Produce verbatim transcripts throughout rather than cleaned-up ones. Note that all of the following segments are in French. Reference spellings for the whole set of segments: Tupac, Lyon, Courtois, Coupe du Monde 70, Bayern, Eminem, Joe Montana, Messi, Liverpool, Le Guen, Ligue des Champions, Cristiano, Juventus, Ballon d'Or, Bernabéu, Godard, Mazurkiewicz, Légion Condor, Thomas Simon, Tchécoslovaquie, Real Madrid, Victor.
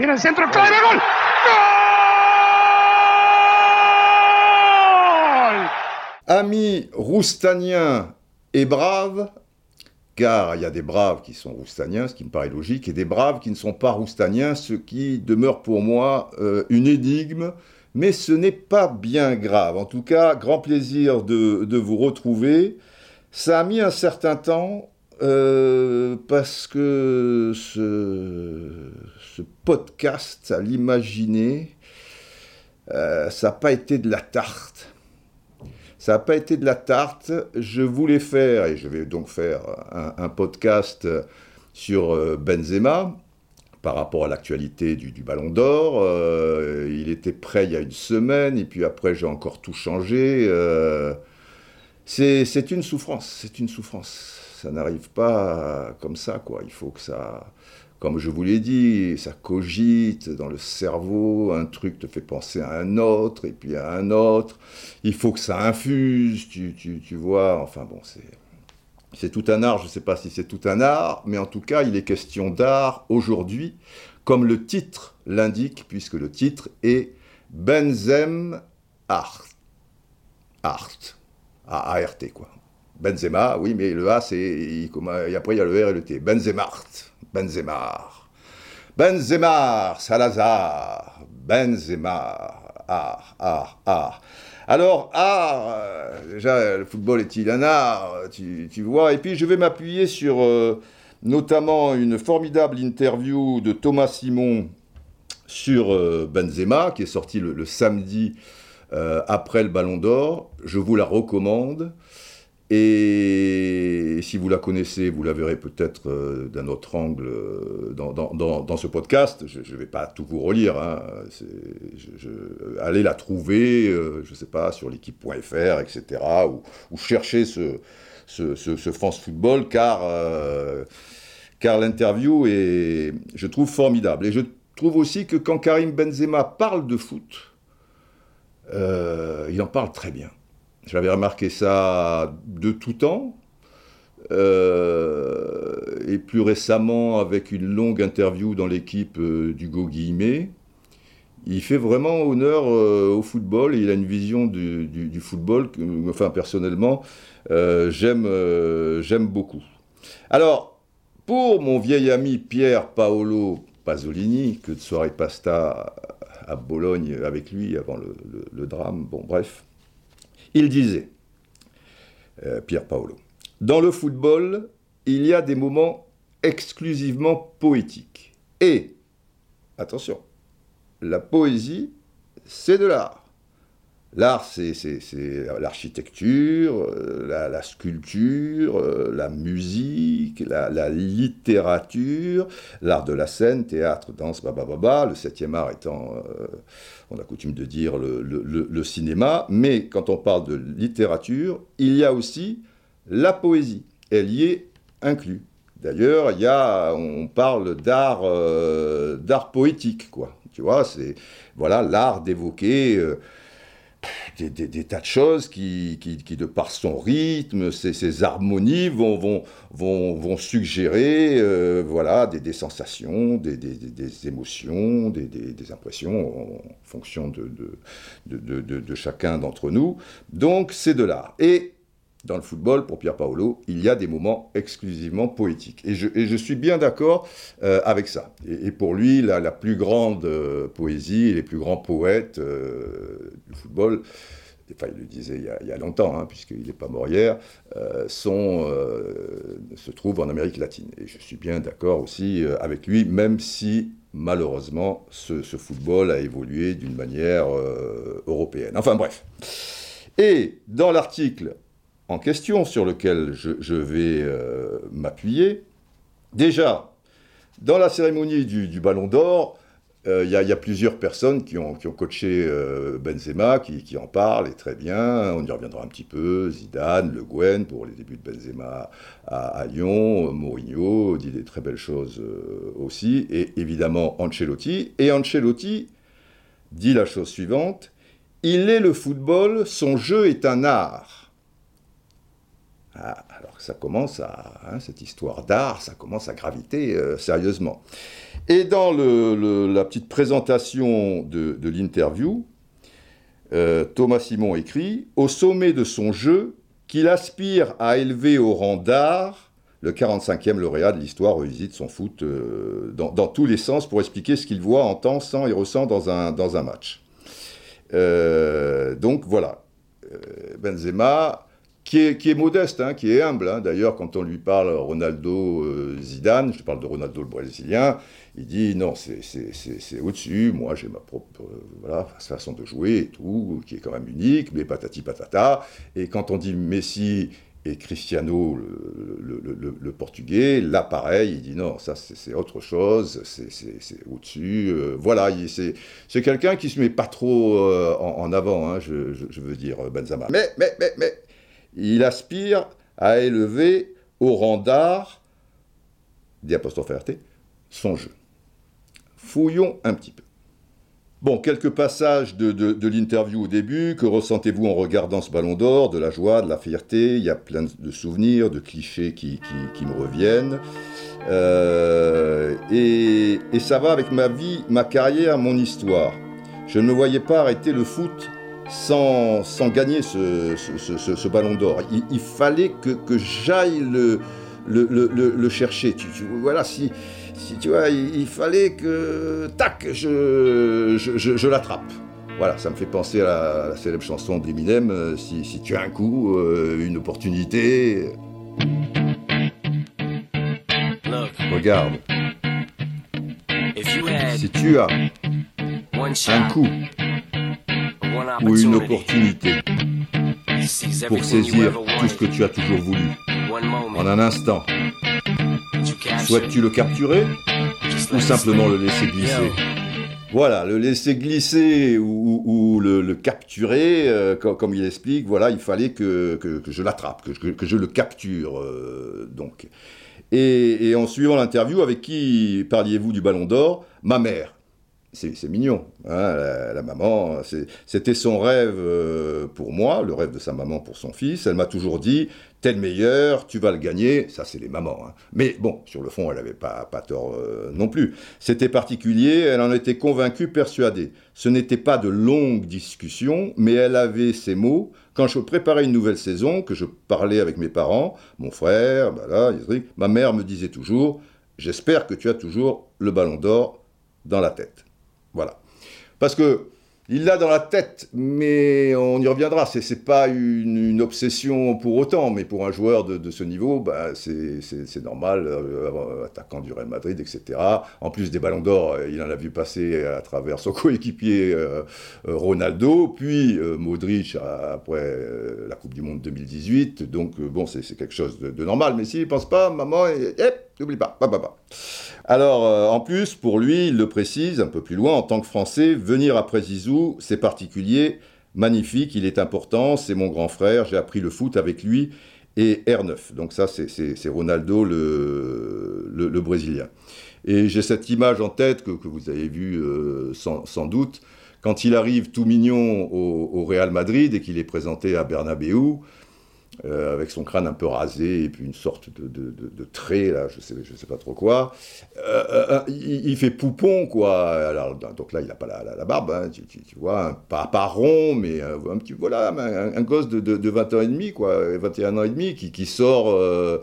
Mira el centro, clave, gol. Gol! Amis roustaniens et braves, car il y a des braves qui sont roustaniens, ce qui me paraît logique, et des braves qui ne sont pas roustaniens, ce qui demeure pour moi euh, une énigme, mais ce n'est pas bien grave. En tout cas, grand plaisir de, de vous retrouver. Ça a mis un certain temps, euh, parce que ce, ce podcast, à l'imaginer, euh, ça n'a pas été de la tarte. Ça n'a pas été de la tarte. Je voulais faire, et je vais donc faire un, un podcast sur Benzema, par rapport à l'actualité du, du Ballon d'Or. Euh, il était prêt il y a une semaine, et puis après j'ai encore tout changé. Euh, C'est, c'est une souffrance, c'est une souffrance. Ça n'arrive pas comme ça, quoi. Il faut que ça, comme je vous l'ai dit, ça cogite dans le cerveau. Un truc te fait penser à un autre, et puis à un autre. Il faut que ça infuse, tu, tu, tu vois. Enfin bon, c'est, c'est tout un art. Je ne sais pas si c'est tout un art, mais en tout cas, il est question d'art aujourd'hui, comme le titre l'indique, puisque le titre est Benzema Art. Art. A-A-R-T, quoi. Benzema, oui, mais le A, c'est... Il, et après, il y a le R et le T. Benzemart. Benzemar. Benzemar, Salazar. Benzemar. Art, art, art. Alors, art, euh, déjà, le football est-il un art, tu, tu vois. Et puis, je vais m'appuyer sur, euh, notamment, une formidable interview de Thomas Simon sur euh, Benzema, qui est sortie le, le samedi... Euh, après le Ballon d'Or, je vous la recommande. Et si vous la connaissez, vous la verrez peut-être euh, d'un autre angle euh, dans, dans, dans, dans ce podcast. Je ne vais pas tout vous relire. Hein. C'est, je, je, allez la trouver, euh, je ne sais pas, sur l'équipe point f r, et cetera. Ou, ou cherchez ce, ce, ce, ce France Football, car, euh, car l'interview est, je trouve, formidable. Et je trouve aussi que quand Karim Benzema parle de foot, Euh, il en parle très bien. J'avais remarqué ça de tout temps, euh, et plus récemment avec une longue interview dans l'équipe euh, d'Hugo Guillemé. Il fait vraiment honneur euh, au football, et il a une vision du, du, du football que, enfin personnellement, euh, j'aime, euh, j'aime beaucoup. Alors, pour mon vieil ami Pierre Paolo Pasolini, que de soirée pasta à Bologne avec lui avant le, le, le drame, bon bref, il disait, euh, Pierre Paolo, « Dans le football, il y a des moments exclusivement poétiques. Et, attention, la poésie, c'est de l'art. L'art, c'est, c'est, c'est l'architecture, la, la sculpture, la musique, la, la littérature, l'art de la scène, théâtre, danse, babababa, le septième art étant, euh, on a coutume de dire, le, le, le, le cinéma. Mais quand on parle de littérature, il y a aussi la poésie. Elle y est inclue. D'ailleurs, il y a, on parle d'art, euh, d'art poétique, quoi. Tu vois, c'est voilà, l'art d'évoquer... Euh, Des, des, des tas de choses qui, qui, qui de par son rythme, ses, ses harmonies, vont, vont, vont, vont suggérer euh, voilà, des, des sensations, des, des, des émotions, des, des, des impressions en fonction de, de, de, de, de, de chacun d'entre nous. Donc, c'est de l'art. Et dans le football, pour Pierre Paolo, il y a des moments exclusivement poétiques. Et je, et je suis bien d'accord euh, avec ça. Et, et pour lui, la, la plus grande euh, poésie, les plus grands poètes euh, du football, enfin, il le disait il y a, il y a longtemps, hein, puisqu'il n'est pas mort hier, euh, sont, euh, se trouvent en Amérique latine. Et je suis bien d'accord aussi euh, avec lui, même si, malheureusement, ce, ce football a évolué d'une manière euh, européenne. Enfin, bref. Et dans l'article... en question, sur lequel je, je vais euh, m'appuyer. Déjà, dans la cérémonie du, du Ballon d'Or, il euh, y, y a plusieurs personnes qui ont, qui ont coaché euh, Benzema, qui, qui en parlent, et très bien, on y reviendra un petit peu, Zidane, Le Guen, pour les débuts de Benzema à, à Lyon, Mourinho dit des très belles choses euh, aussi, et évidemment Ancelotti, et Ancelotti dit la chose suivante, « Il est le football, son jeu est un art ». Ah, alors que ça commence à, hein, cette histoire d'art, ça commence à graviter euh, sérieusement. Et dans le, le, la petite présentation de, de l'interview, euh, Thomas Simon écrit « Au sommet de son jeu, qu'il aspire à élever au rang d'art, le quarante-cinquième lauréat de l'histoire revisite son foot euh, dans, dans tous les sens pour expliquer ce qu'il voit, entend, sent et ressent dans un, dans un match. Euh, » Donc voilà, Benzema... Qui est, qui est modeste, hein, qui est humble. Hein. D'ailleurs, quand on lui parle Ronaldo, euh, Zidane, je parle de Ronaldo le Brésilien, il dit non, c'est, c'est, c'est, c'est au-dessus, moi j'ai ma propre euh, voilà, façon de jouer et tout, qui est quand même unique, mais patati patata. Et quand on dit Messi et Cristiano, le, le, le, le portugais, là pareil, il dit non, ça c'est, c'est autre chose, c'est, c'est, c'est au-dessus. Euh, voilà, il, c'est, c'est quelqu'un qui ne se met pas trop euh, en, en avant, hein, je, je, je veux dire, Benzema. Mais, mais, mais, mais... Il aspire à élever au rang d'art, d'R T, son jeu. Fouillons un petit peu. Bon, quelques passages de, de, de l'interview au début. Que ressentez-vous en regardant ce Ballon d'Or? De la joie, de la fierté. Il y a plein de souvenirs, de clichés qui, qui, qui me reviennent. Euh, et, et ça va avec ma vie, ma carrière, mon histoire. Je ne me voyais pas arrêter le foot Sans, sans gagner ce, ce, ce, ce Ballon d'Or. Il, il fallait que, que j'aille le, le, le, le chercher. Tu, tu, voilà, si, si tu vois, il, il fallait que, tac, je, je, je, je l'attrape. Voilà, ça me fait penser à la, à la célèbre chanson d'Eminem, si, si tu as un coup, euh, une opportunité. Look, regarde. If you had si tu as un coup, ou une opportunité pour saisir tout ce que tu as toujours voulu en un instant. Souhaites-tu le capturer ou simplement le laisser glisser? Voilà, le laisser glisser ou, ou, ou le, le capturer, euh, comme, comme il explique, voilà, il fallait que, que, que je l'attrape, que, que, que je le capture, euh, donc. Et, et en suivant l'interview, avec qui parliez-vous du Ballon d'Or? Ma mère. C'est, c'est mignon, hein, la, la maman, c'est, c'était son rêve euh, pour moi, le rêve de sa maman pour son fils. Elle m'a toujours dit, t'es le meilleur, tu vas le gagner, ça c'est les mamans. Hein. Mais bon, sur le fond, elle n'avait pas, pas tort euh, non plus. C'était particulier, elle en était convaincue, persuadée. Ce n'était pas de longues discussions, mais elle avait ces mots. Quand je préparais une nouvelle saison, que je parlais avec mes parents, mon frère, ben là, ma mère me disait toujours, j'espère que tu as toujours le Ballon d'Or dans la tête. Voilà. Parce que il l'a dans la tête, mais on y reviendra. C'est, c'est pas une, une obsession pour autant, mais pour un joueur de, de ce niveau, bah, c'est, c'est, c'est normal, euh, attaquant du Real Madrid, et cetera. En plus des Ballons d'Or, il en a vu passer à travers son coéquipier euh, Ronaldo, puis euh, Modric après euh, la Coupe du Monde deux mille dix-huit. Donc euh, bon, c'est, c'est quelque chose de, de normal. Mais s'il ne pense pas, maman, et, et, n'oublie pas, bah, bah, bah. Alors, euh, en plus, pour lui, il le précise un peu plus loin, en tant que Français, venir après Zizou, c'est particulier, magnifique, il est important, c'est mon grand frère, j'ai appris le foot avec lui, et R neuf. Donc ça, c'est, c'est, c'est Ronaldo, le, le, le Brésilien. Et j'ai cette image en tête, que, que vous avez vue euh, sans, sans doute, quand il arrive tout mignon au, au Real Madrid, et qu'il est présenté à Bernabéu, Euh, avec son crâne un peu rasé et puis une sorte de, de, de, de trait, là, je sais, je sais pas trop quoi. Euh, euh, il, il fait poupon, quoi. Alors, donc là, il n'a pas la, la, la barbe, hein, tu, tu, tu vois, un, pas, pas rond, mais un, un petit, voilà, un, un gosse de, de, de vingt ans et demi, quoi, vingt et un ans et demi, qui, qui sort. Euh,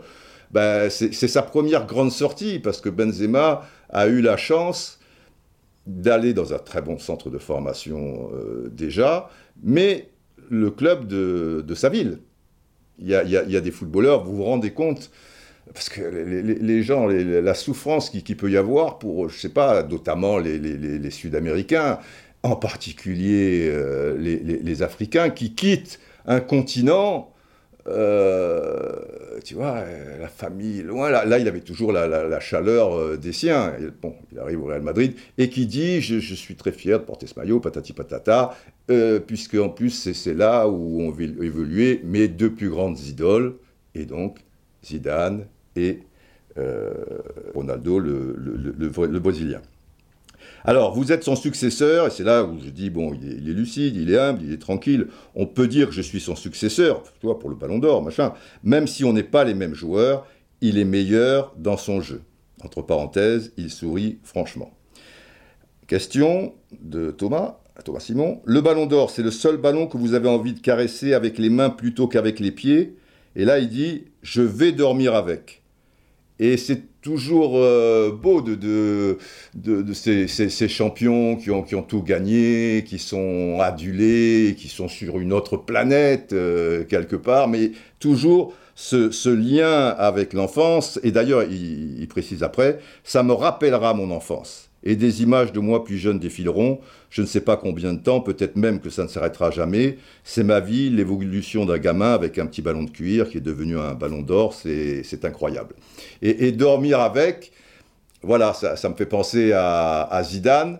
ben, c'est, c'est sa première grande sortie, parce que Benzema a eu la chance d'aller dans un très bon centre de formation euh, déjà, mais le club de, de sa ville. Il y, a, il, y a, il y a des footballeurs, vous vous rendez compte, parce que les, les, les gens, les, la souffrance qui, qui peut y avoir pour, je sais pas, notamment les, les, les Sud-Américains, en particulier euh, les, les, les Africains, qui quittent un continent, euh, tu vois, la famille loin, là, là il avait toujours la, la, la chaleur des siens, et, bon, il arrive au Real Madrid, et qui dit, je, je suis très fier de porter ce maillot, patati patata, Euh, puisque en plus c'est, c'est là où on veut évoluer mes deux plus grandes idoles, et donc Zidane et euh, Ronaldo, le, le, le, le Brésilien. Alors, vous êtes son successeur, et c'est là où je dis, bon, il est, il est lucide, il est humble, il est tranquille, on peut dire que je suis son successeur, toi, pour le Ballon d'Or, machin, même si on n'est pas les mêmes joueurs, il est meilleur dans son jeu. Entre parenthèses, il sourit franchement. Question de Thomas, Thomas Simon. Le ballon d'or, c'est le seul ballon que vous avez envie de caresser avec les mains plutôt qu'avec les pieds. Et là, il dit, je vais dormir avec. Et c'est toujours euh, beau de, de, de, de ces, ces, ces champions qui ont, qui ont tout gagné, qui sont adulés, qui sont sur une autre planète euh, quelque part, mais toujours ce, ce lien avec l'enfance. Et d'ailleurs, il, il précise après, ça me rappellera mon enfance. Et des images de moi plus jeune défileront, je ne sais pas combien de temps, peut-être même que ça ne s'arrêtera jamais. C'est ma vie, l'évolution d'un gamin avec un petit ballon de cuir qui est devenu un ballon d'or, c'est, c'est incroyable. Et, et dormir avec, voilà, ça, ça me fait penser à, à Zidane,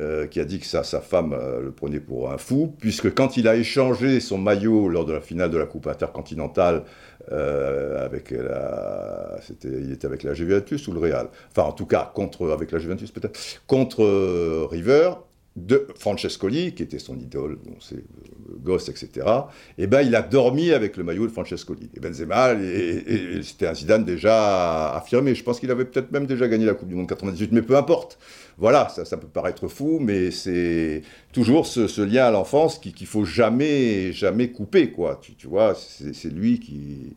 euh, qui a dit que sa, sa femme euh, le prenait pour un fou, puisque quand il a échangé son maillot lors de la finale de la Coupe Intercontinentale, Euh, avec la, c'était, il était avec la Juventus ou le Real, enfin en tout cas contre, avec la Juventus peut-être, contre euh, River, de Francescoli qui était son idole, bon, c'est euh, gosse, et cetera. Et ben il a dormi avec le maillot de Francescoli. Et Benzema, et, et, et c'était un Zidane déjà affirmé. Je pense qu'il avait peut-être même déjà gagné la Coupe du Monde quatre-vingt-dix-huit, mais peu importe. Voilà, ça, ça peut paraître fou, mais c'est toujours ce, ce lien à l'enfance qui, qu'il faut jamais, jamais couper, quoi. Tu, tu vois, c'est, c'est lui qui,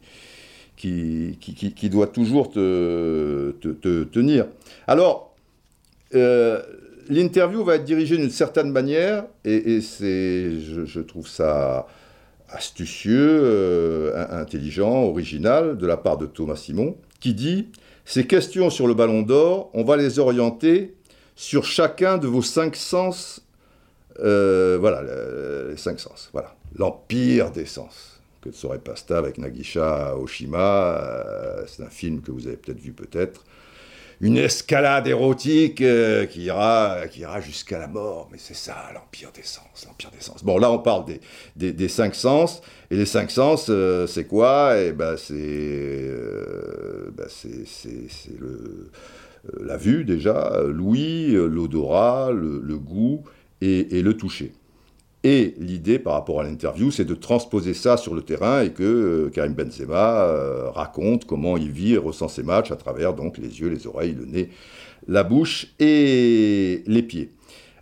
qui, qui, qui doit toujours te, te, te tenir. Alors, euh, l'interview va être dirigée d'une certaine manière, et, et c'est, je, je trouve ça astucieux, euh, intelligent, original, de la part de Thomas Simon, qui dit « Ces questions sur le Ballon d'Or, on va les orienter... » sur chacun de vos cinq sens, euh, voilà, les cinq sens, voilà, l'empire des sens, que de Soirée Pasta avec Nagisa Oshima, euh, c'est un film que vous avez peut-être vu, peut-être, une escalade érotique euh, qui, ira, qui ira jusqu'à la mort, mais c'est ça, l'empire des sens, l'empire des sens. Bon, là, on parle des, des, des cinq sens, et les cinq sens, euh, c'est quoi ? Eh ben, c'est, euh, ben, c'est, c'est, c'est le... la vue déjà, l'ouïe, l'odorat, le, le goût et, et le toucher. Et l'idée par rapport à l'interview, c'est de transposer ça sur le terrain et que euh, Karim Benzema euh, raconte comment il vit et ressent ses matchs à travers donc, les yeux, les oreilles, le nez, la bouche et les pieds.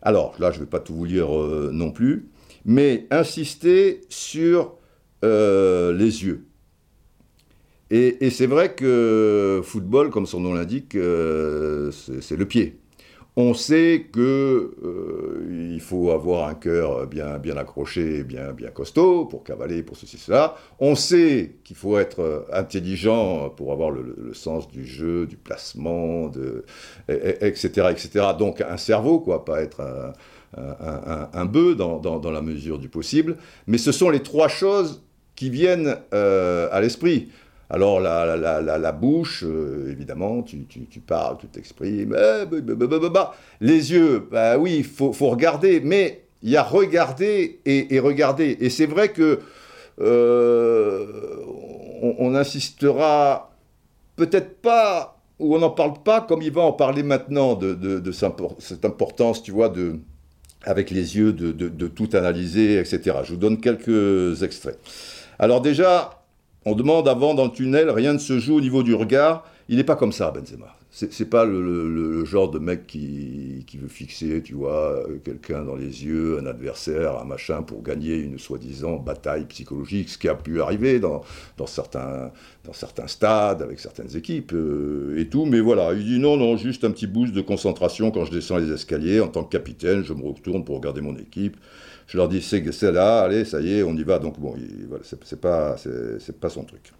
Alors là, je ne vais pas tout vous lire euh, non plus, mais insister sur euh, les yeux. Et, et c'est vrai que football, comme son nom l'indique, euh, c'est, c'est le pied. On sait qu'il euh, faut avoir un cœur bien, bien accroché, bien, bien costaud pour cavaler, pour ceci, cela. On sait qu'il faut être intelligent pour avoir le, le, le sens du jeu, du placement, de, et, et, etc., et cetera. Donc un cerveau, quoi, pas être un, un, un, un bœuf dans, dans, dans la mesure du possible. Mais ce sont les trois choses qui viennent euh, à l'esprit. Alors, la, la, la, la bouche, euh, évidemment, tu, tu, tu parles, tu t'exprimes. Euh, bah, bah, bah, bah, bah. Les yeux, bah oui, il faut, faut regarder, mais il y a regarder et, et regarder. Et c'est vrai que euh, on, on insistera peut-être pas, ou on n'en parle pas, comme il va en parler maintenant, de, de, de cette importance, tu vois, de, avec les yeux, de, de, de tout analyser, et cetera. Je vous donne quelques extraits. Alors déjà... On demande avant dans le tunnel, rien ne se joue au niveau du regard. Il n'est pas comme ça, Benzema. C'est, c'est pas le, le, le genre de mec qui, qui veut fixer, tu vois, quelqu'un dans les yeux, un adversaire, un machin, pour gagner une soi-disant bataille psychologique, ce qui a pu arriver dans, dans, certains, dans certains stades, avec certaines équipes euh, et tout. Mais voilà, il dit non, non, juste un petit boost de concentration quand je descends les escaliers. En tant que capitaine, je me retourne pour regarder mon équipe. Je leur dis, c'est, c'est là, allez, ça y est, on y va. Donc bon, il, voilà, c'est, c'est, pas, c'est, c'est pas son truc.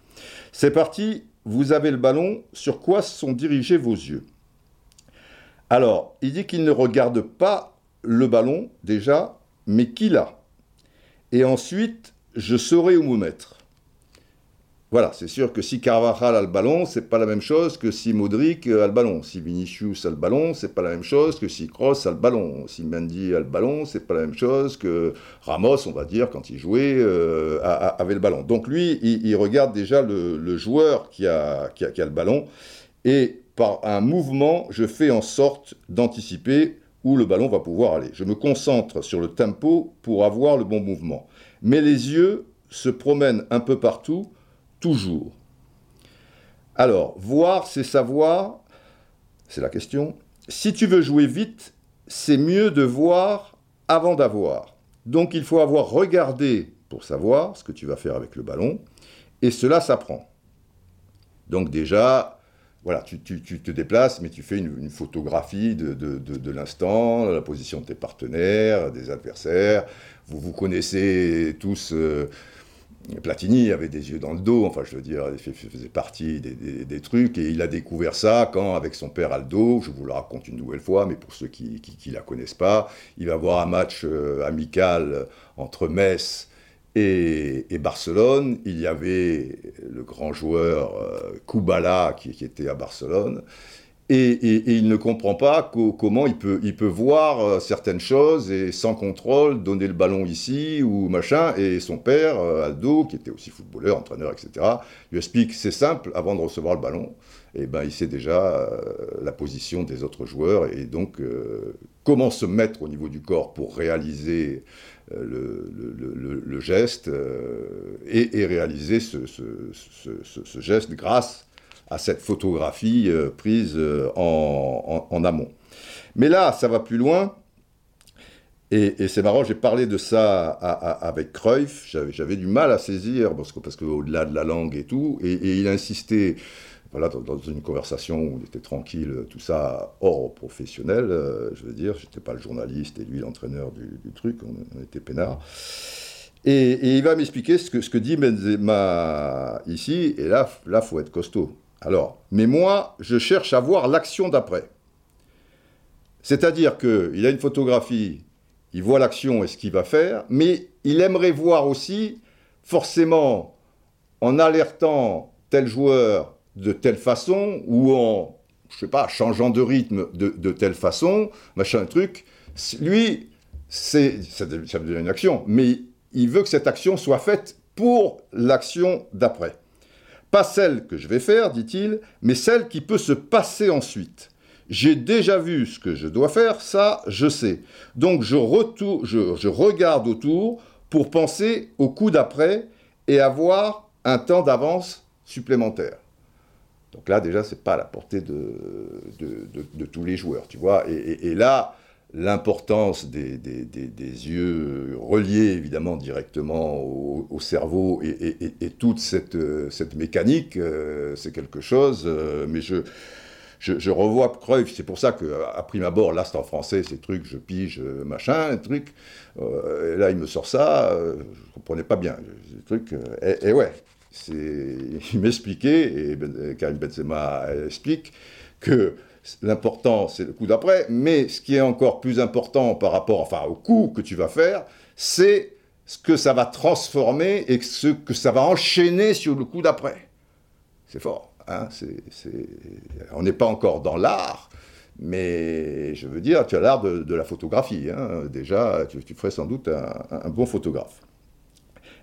C'est parti, vous avez le ballon, sur quoi sont dirigés vos yeux ? Alors, il dit qu'il ne regarde pas le ballon, déjà, mais qu'il a. Et ensuite, je saurai où me mettre. Voilà, c'est sûr que si Carvajal a le ballon, c'est pas la même chose que si Modric a le ballon. Si Vinicius a le ballon, c'est pas la même chose que si Kroos a le ballon. Si Mendy a le ballon, c'est pas la même chose que Ramos, on va dire, quand il jouait, euh, avait le ballon. Donc lui, il, il regarde déjà le, le joueur qui a, qui, a, qui a le ballon. Et par un mouvement, je fais en sorte d'anticiper où le ballon va pouvoir aller. Je me concentre sur le tempo pour avoir le bon mouvement. Mais les yeux se promènent un peu partout, toujours. Alors, voir, c'est savoir. C'est la question. Si tu veux jouer vite, c'est mieux de voir avant d'avoir. Donc il faut avoir regardé pour savoir ce que tu vas faire avec le ballon, et cela s'apprend. Donc déjà, voilà, tu, tu, tu te déplaces, mais tu fais une, une photographie de, de, de, de l'instant, de la position de tes partenaires, des adversaires. Vous vous connaissez tous. Euh, Platini avait des yeux dans le dos, enfin je veux dire, il faisait partie des, des, des trucs, et il a découvert ça quand, avec son père Aldo, je vous le raconte une nouvelle fois, mais pour ceux qui ne la connaissent pas, il va voir un match euh, amical entre Metz et, et Barcelone. Il y avait le grand joueur euh, Kubala qui, qui était à Barcelone, et, et, et il ne comprend pas co- comment il peut, il peut voir certaines choses et sans contrôle donner le ballon ici ou machin, et son père, Aldo, qui était aussi footballeur, entraîneur, et cetera, lui explique, c'est simple, avant de recevoir le ballon, et ben, il sait déjà euh, la position des autres joueurs, et donc euh, comment se mettre au niveau du corps pour réaliser euh, le, le, le, le geste, euh, et, et réaliser ce, ce, ce, ce, ce geste grâce à cette photographie euh, prise euh, en, en, en amont. Mais là, ça va plus loin, et, et c'est marrant, j'ai parlé de ça à, à, avec Cruyff, j'avais, j'avais du mal à saisir, parce que, parce que au-delà de la langue et tout, et, et il insistait, voilà, dans, dans une conversation où il était tranquille, tout ça, hors professionnel, euh, je veux dire, j'étais pas le journaliste, et lui l'entraîneur du, du truc, on, on était peinards. Et, et il va m'expliquer ce que, ce que dit Benzema ici, et là, là, faut être costaud. Alors, mais moi, je cherche à voir l'action d'après. C'est-à-dire qu'il a une photographie, il voit l'action et ce qu'il va faire, mais il aimerait voir aussi, forcément, en alertant tel joueur de telle façon, ou en, je sais pas, changeant de rythme de, de telle façon, machin, truc. Lui, c'est, ça devient une action, mais il veut que cette action soit faite pour l'action d'après. Pas celle que je vais faire, dit-il, mais celle qui peut se passer ensuite. J'ai déjà vu ce que je dois faire, ça, je sais. Donc je, retour, je, je regarde autour pour penser au coup d'après et avoir un temps d'avance supplémentaire. Donc là, déjà, c'est pas à la portée de, de, de, de tous les joueurs, tu vois. Et, et, et là, l'importance des, des, des, des yeux reliés évidemment directement au, au cerveau et, et, et toute cette, cette mécanique, euh, c'est quelque chose, euh, mais je, je, je revois Cruyff, c'est pour ça qu'à prime abord, là c'est en français, ces trucs, je pige, machin, truc, euh, et là il me sort ça, euh, je ne comprenais pas bien, ces trucs, euh, et, et ouais, c'est, il m'expliquait, et ben, Karim Benzema explique que l'important, c'est le coup d'après, mais ce qui est encore plus important par rapport, enfin, au coup que tu vas faire, c'est ce que ça va transformer et ce que ça va enchaîner sur le coup d'après. C'est fort, hein, c'est, c'est... On n'est pas encore dans l'art, mais je veux dire, tu as l'art de, de la photographie, hein. Déjà, tu, tu ferais sans doute un, un bon photographe.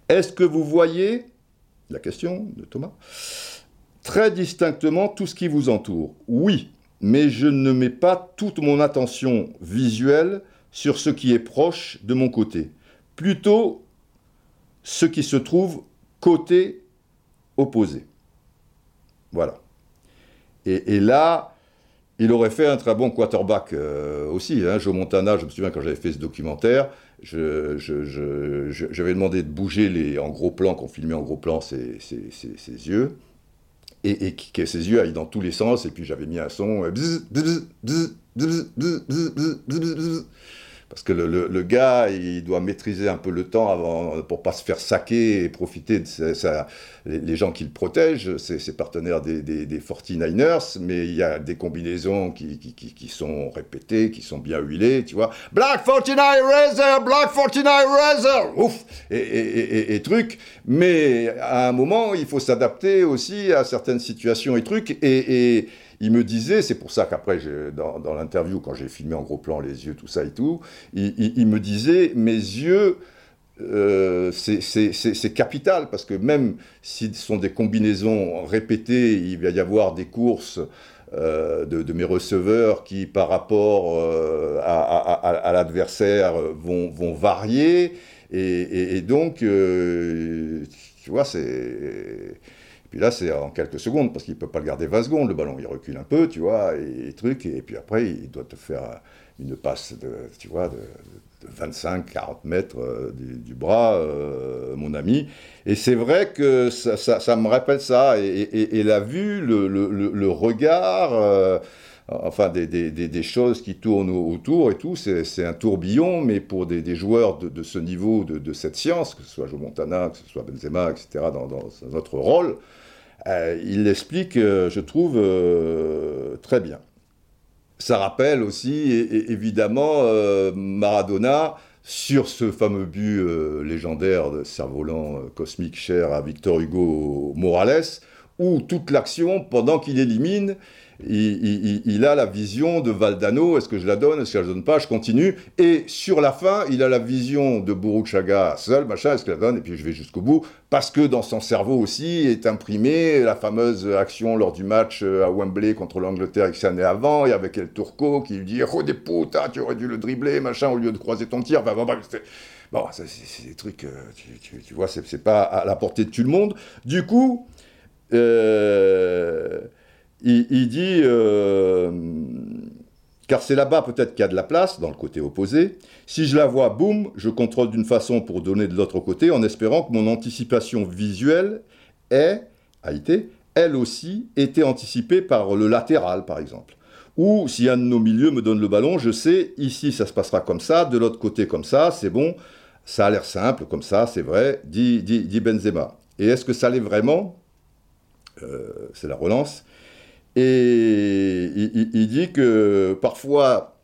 Est-ce que vous voyez, la question de Thomas, très distinctement tout ce qui vous entoure ? Oui. Mais je ne mets pas toute mon attention visuelle sur ce qui est proche de mon côté, plutôt ce qui se trouve côté opposé. Voilà. Et, et là, il aurait fait un très bon quarterback euh, aussi, hein, Joe Montana, je me souviens quand j'avais fait ce documentaire, je, je, je, je, j'avais demandé de bouger les, en gros plan, qu'on filmait en gros plan ses, ses, ses, ses yeux, et que ses yeux aillent dans tous les sens, et puis j'avais mis un son, parce que le, le, le gars, il doit maîtriser un peu le temps avant, pour ne pas se faire saquer et profiter de sa, sa, les, les gens qui le protègent, ses, ses partenaires des, des, des quarante-neuf ers, mais il y a des combinaisons qui, qui, qui, qui sont répétées, qui sont bien huilées, tu vois, Black quarante-neuf Razor, Black quarante-neuf Razor, ouf, et, et, et, et trucs, mais à un moment, il faut s'adapter aussi à certaines situations et trucs, et... et il me disait, c'est pour ça qu'après, je, dans, dans l'interview, quand j'ai filmé en gros plan les yeux, tout ça et tout, il, il, il me disait, mes yeux, euh, c'est, c'est, c'est, c'est capital, parce que même si ce sont des combinaisons répétées, il va y avoir des courses euh, de, de mes receveurs qui, par rapport euh, à, à, à, à l'adversaire, vont, vont varier, et, et, et donc, euh, tu vois, c'est... Puis là, c'est en quelques secondes, parce qu'il ne peut pas le garder vingt secondes, le ballon, il recule un peu, tu vois, et, et truc, et, et puis après, il doit te faire une passe de, tu vois, de, de vingt-cinq à quarante mètres euh, du, du bras, euh, mon ami. Et c'est vrai que ça, ça, ça me rappelle ça, et, et, et la vue, le, le, le, le regard... Euh, Enfin, des, des, des, des choses qui tournent autour et tout, c'est, c'est un tourbillon, mais pour des, des joueurs de, de ce niveau, de, de cette science, que ce soit Joe Montana, que ce soit Benzema, et cetera, dans, dans notre rôle, euh, il l'explique, euh, je trouve, euh, très bien. Ça rappelle aussi, et, et, évidemment, euh, Maradona sur ce fameux but euh, légendaire de cerf-volant euh, cosmique cher à Victor Hugo Morales, où toute l'action, pendant qu'il élimine, Il, il, il a la vision de Valdano, est-ce que je la donne, est-ce que je la donne pas, je continue, et sur la fin, il a la vision de Burruchaga seul, machin, est-ce que je la donne, et puis je vais jusqu'au bout, parce que dans son cerveau aussi est imprimée la fameuse action lors du match à Wembley contre l'Angleterre qui s'en est avant, et avec El Turco qui lui dit « Oh des putain, tu aurais dû le dribbler, machin, au lieu de croiser ton tir, enfin, bah, bah, c'était... » Bon, c'est, c'est des trucs, tu, tu, tu vois, c'est, c'est pas à la portée de tout le monde. Du coup, euh... Il, il dit, euh, car c'est là-bas peut-être qu'il y a de la place, dans le côté opposé, si je la vois, boum, je contrôle d'une façon pour donner de l'autre côté, en espérant que mon anticipation visuelle ait, a été, elle aussi, été anticipée par le latéral, par exemple. Ou si un de nos milieux me donne le ballon, je sais, ici ça se passera comme ça, de l'autre côté comme ça, c'est bon, ça a l'air simple, comme ça, c'est vrai, dit, dit, dit Benzema. Et est-ce que ça l'est vraiment ? euh, C'est la relance. Et il, il dit que parfois,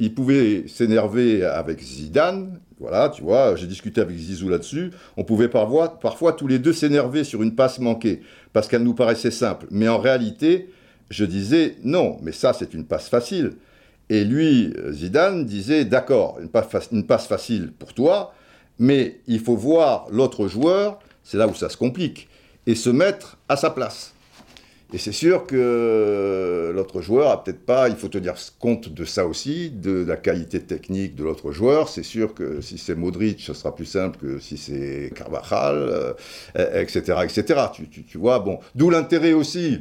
il pouvait s'énerver avec Zidane. Voilà, tu vois, j'ai discuté avec Zizou là-dessus. On pouvait parfois, parfois tous les deux s'énerver sur une passe manquée, parce qu'elle nous paraissait simple. Mais en réalité, je disais non, mais ça, c'est une passe facile. Et lui, Zidane, disait d'accord, une passe, une passe facile pour toi, mais il faut voir l'autre joueur, c'est là où ça se complique, et se mettre à sa place. Et c'est sûr que l'autre joueur a peut-être pas, il faut tenir compte de ça aussi, de la qualité technique de l'autre joueur. C'est sûr que si c'est Modric, ce sera plus simple que si c'est Carvajal, euh, et cetera, et cetera. Tu, tu, tu vois, bon. D'où l'intérêt aussi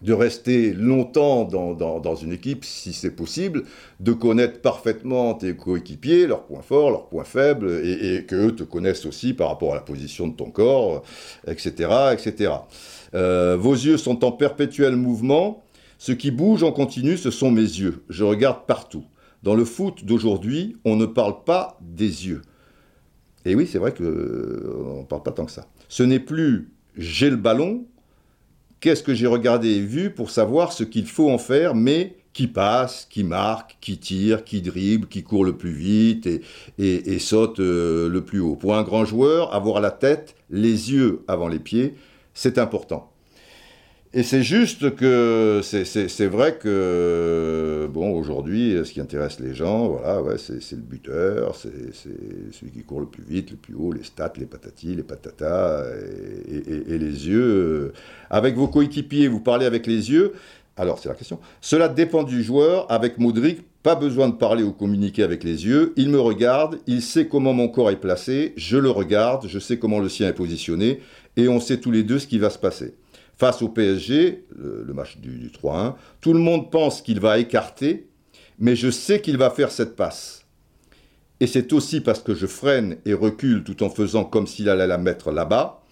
de rester longtemps dans, dans, dans une équipe, si c'est possible, de connaître parfaitement tes coéquipiers, leurs points forts, leurs points faibles, et, et qu'eux te connaissent aussi par rapport à la position de ton corps, et cetera, et cetera. Euh, vos yeux sont en perpétuel mouvement. Ce qui bouge en continu, ce sont mes yeux. Je regarde partout. Dans le foot d'aujourd'hui, on ne parle pas des yeux. Et oui, c'est vrai qu'on euh, ne parle pas tant que ça. Ce n'est plus « j'ai le ballon », qu'est-ce que j'ai regardé et vu pour savoir ce qu'il faut en faire, mais qui passe, qui marque, qui tire, qui dribble, qui court le plus vite et, et, et saute euh, le plus haut. Pour un grand joueur, avoir la tête, les yeux avant les pieds, c'est important. Et c'est juste que c'est, c'est, c'est vrai que, bon, aujourd'hui, ce qui intéresse les gens, voilà, ouais, c'est, c'est le buteur, c'est, c'est celui qui court le plus vite, le plus haut, les stats, les patatis, les patatas, et, et, et les yeux. Avec vos coéquipiers, vous parlez avec les yeux, alors c'est la question. Cela dépend du joueur. Avec Modric, pas besoin de parler ou communiquer avec les yeux. Il me regarde, il sait comment mon corps est placé, je le regarde, je sais comment le sien est positionné, et on sait tous les deux ce qui va se passer. Face au P S G, le, le match du, du trois un, tout le monde pense qu'il va écarter, mais je sais qu'il va faire cette passe. Et c'est aussi parce que je freine et recule tout en faisant comme s'il allait la mettre là-bas.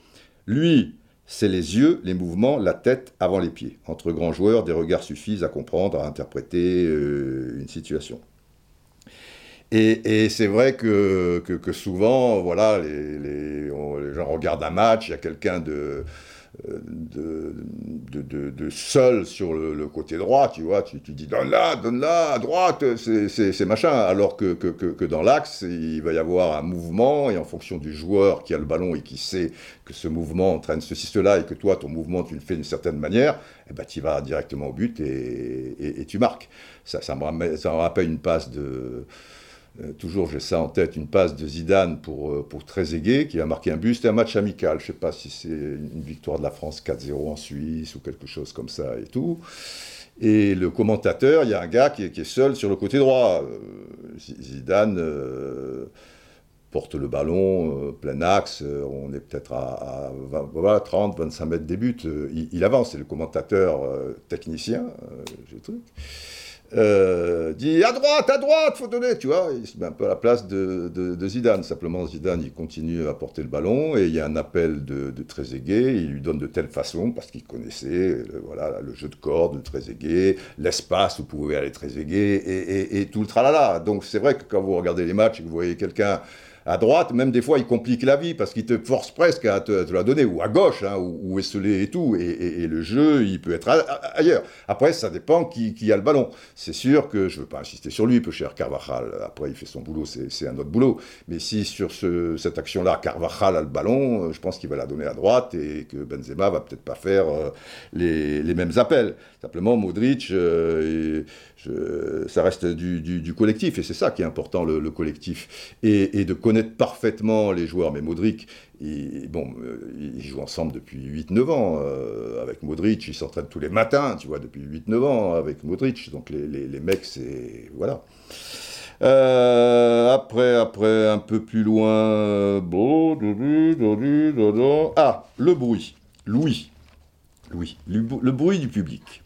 Lui, c'est les yeux, les mouvements, la tête avant les pieds. Entre grands joueurs, des regards suffisent à comprendre, à interpréter euh, une situation. Et, et c'est vrai que, que, que souvent, voilà, les, les, on, les gens regardent un match, il y a quelqu'un de... De, de, de, de seul sur le, le côté droit, tu vois, tu, tu dis donne-la, donne-la, à droite, c'est, c'est, c'est machin, alors que, que, que dans l'axe, il va y avoir un mouvement, et en fonction du joueur qui a le ballon et qui sait que ce mouvement entraîne ceci, cela, et que toi, ton mouvement, tu le fais d'une certaine manière, eh ben, tu vas directement au but et, et, et tu marques. Ça, ça, me ramène, ça me rappelle une passe de... Euh, toujours, j'ai ça en tête, une passe de Zidane pour, euh, pour Trezeguet, qui a marqué un but. C'était un match amical, je ne sais pas si c'est une victoire de la France quatre zéro en Suisse ou quelque chose comme ça et tout. Et le commentateur, il y a un gars qui est, qui est seul sur le côté droit. Euh, Zidane... Euh, porte le ballon, euh, plein axe, euh, on est peut-être à, à vingt, voilà, trente, vingt-cinq mètres des buts, euh, il, il avance, et le commentateur euh, technicien, euh, j'ai le truc, euh, dit « à droite, à droite, faut donner », tu vois, il se met un peu à la place de, de, de Zidane, simplement Zidane, il continue à porter le ballon, et il y a un appel de, de Trezeguet, il lui donne de telle façon, parce qu'il connaissait le, voilà, le jeu de corde de Trezeguet, l'espace où pouvait aller Trezeguet, et, et, et tout le tralala, donc c'est vrai que quand vous regardez les matchs, et que vous voyez quelqu'un à droite, même des fois, il complique la vie parce qu'il te force presque à te, à te la donner, ou à gauche, hein, ou, ou esselé et tout, et, et, et le jeu, il peut être a, a, ailleurs. Après, ça dépend qui, qui a le ballon. C'est sûr que, je ne veux pas insister sur lui, peu cher Carvajal, après il fait son boulot, c'est, c'est un autre boulot, mais si sur ce, cette action-là, Carvajal a le ballon, je pense qu'il va la donner à droite et que Benzema va peut-être pas faire euh, les, les mêmes appels. Simplement, Modric, euh, et, je, ça reste du, du, du collectif, et c'est ça qui est important, le, le collectif, et, et de connaître connaître parfaitement les joueurs, mais Modric, il, bon, ils jouent ensemble depuis huit neuf ans, euh, avec Modric, ils s'entraînent tous les matins, tu vois, depuis huit neuf ans avec Modric, donc les, les, les mecs, c'est... voilà. Euh, après, après, un peu plus loin... Ah, le bruit, Louis, Louis, le, le bruit du public.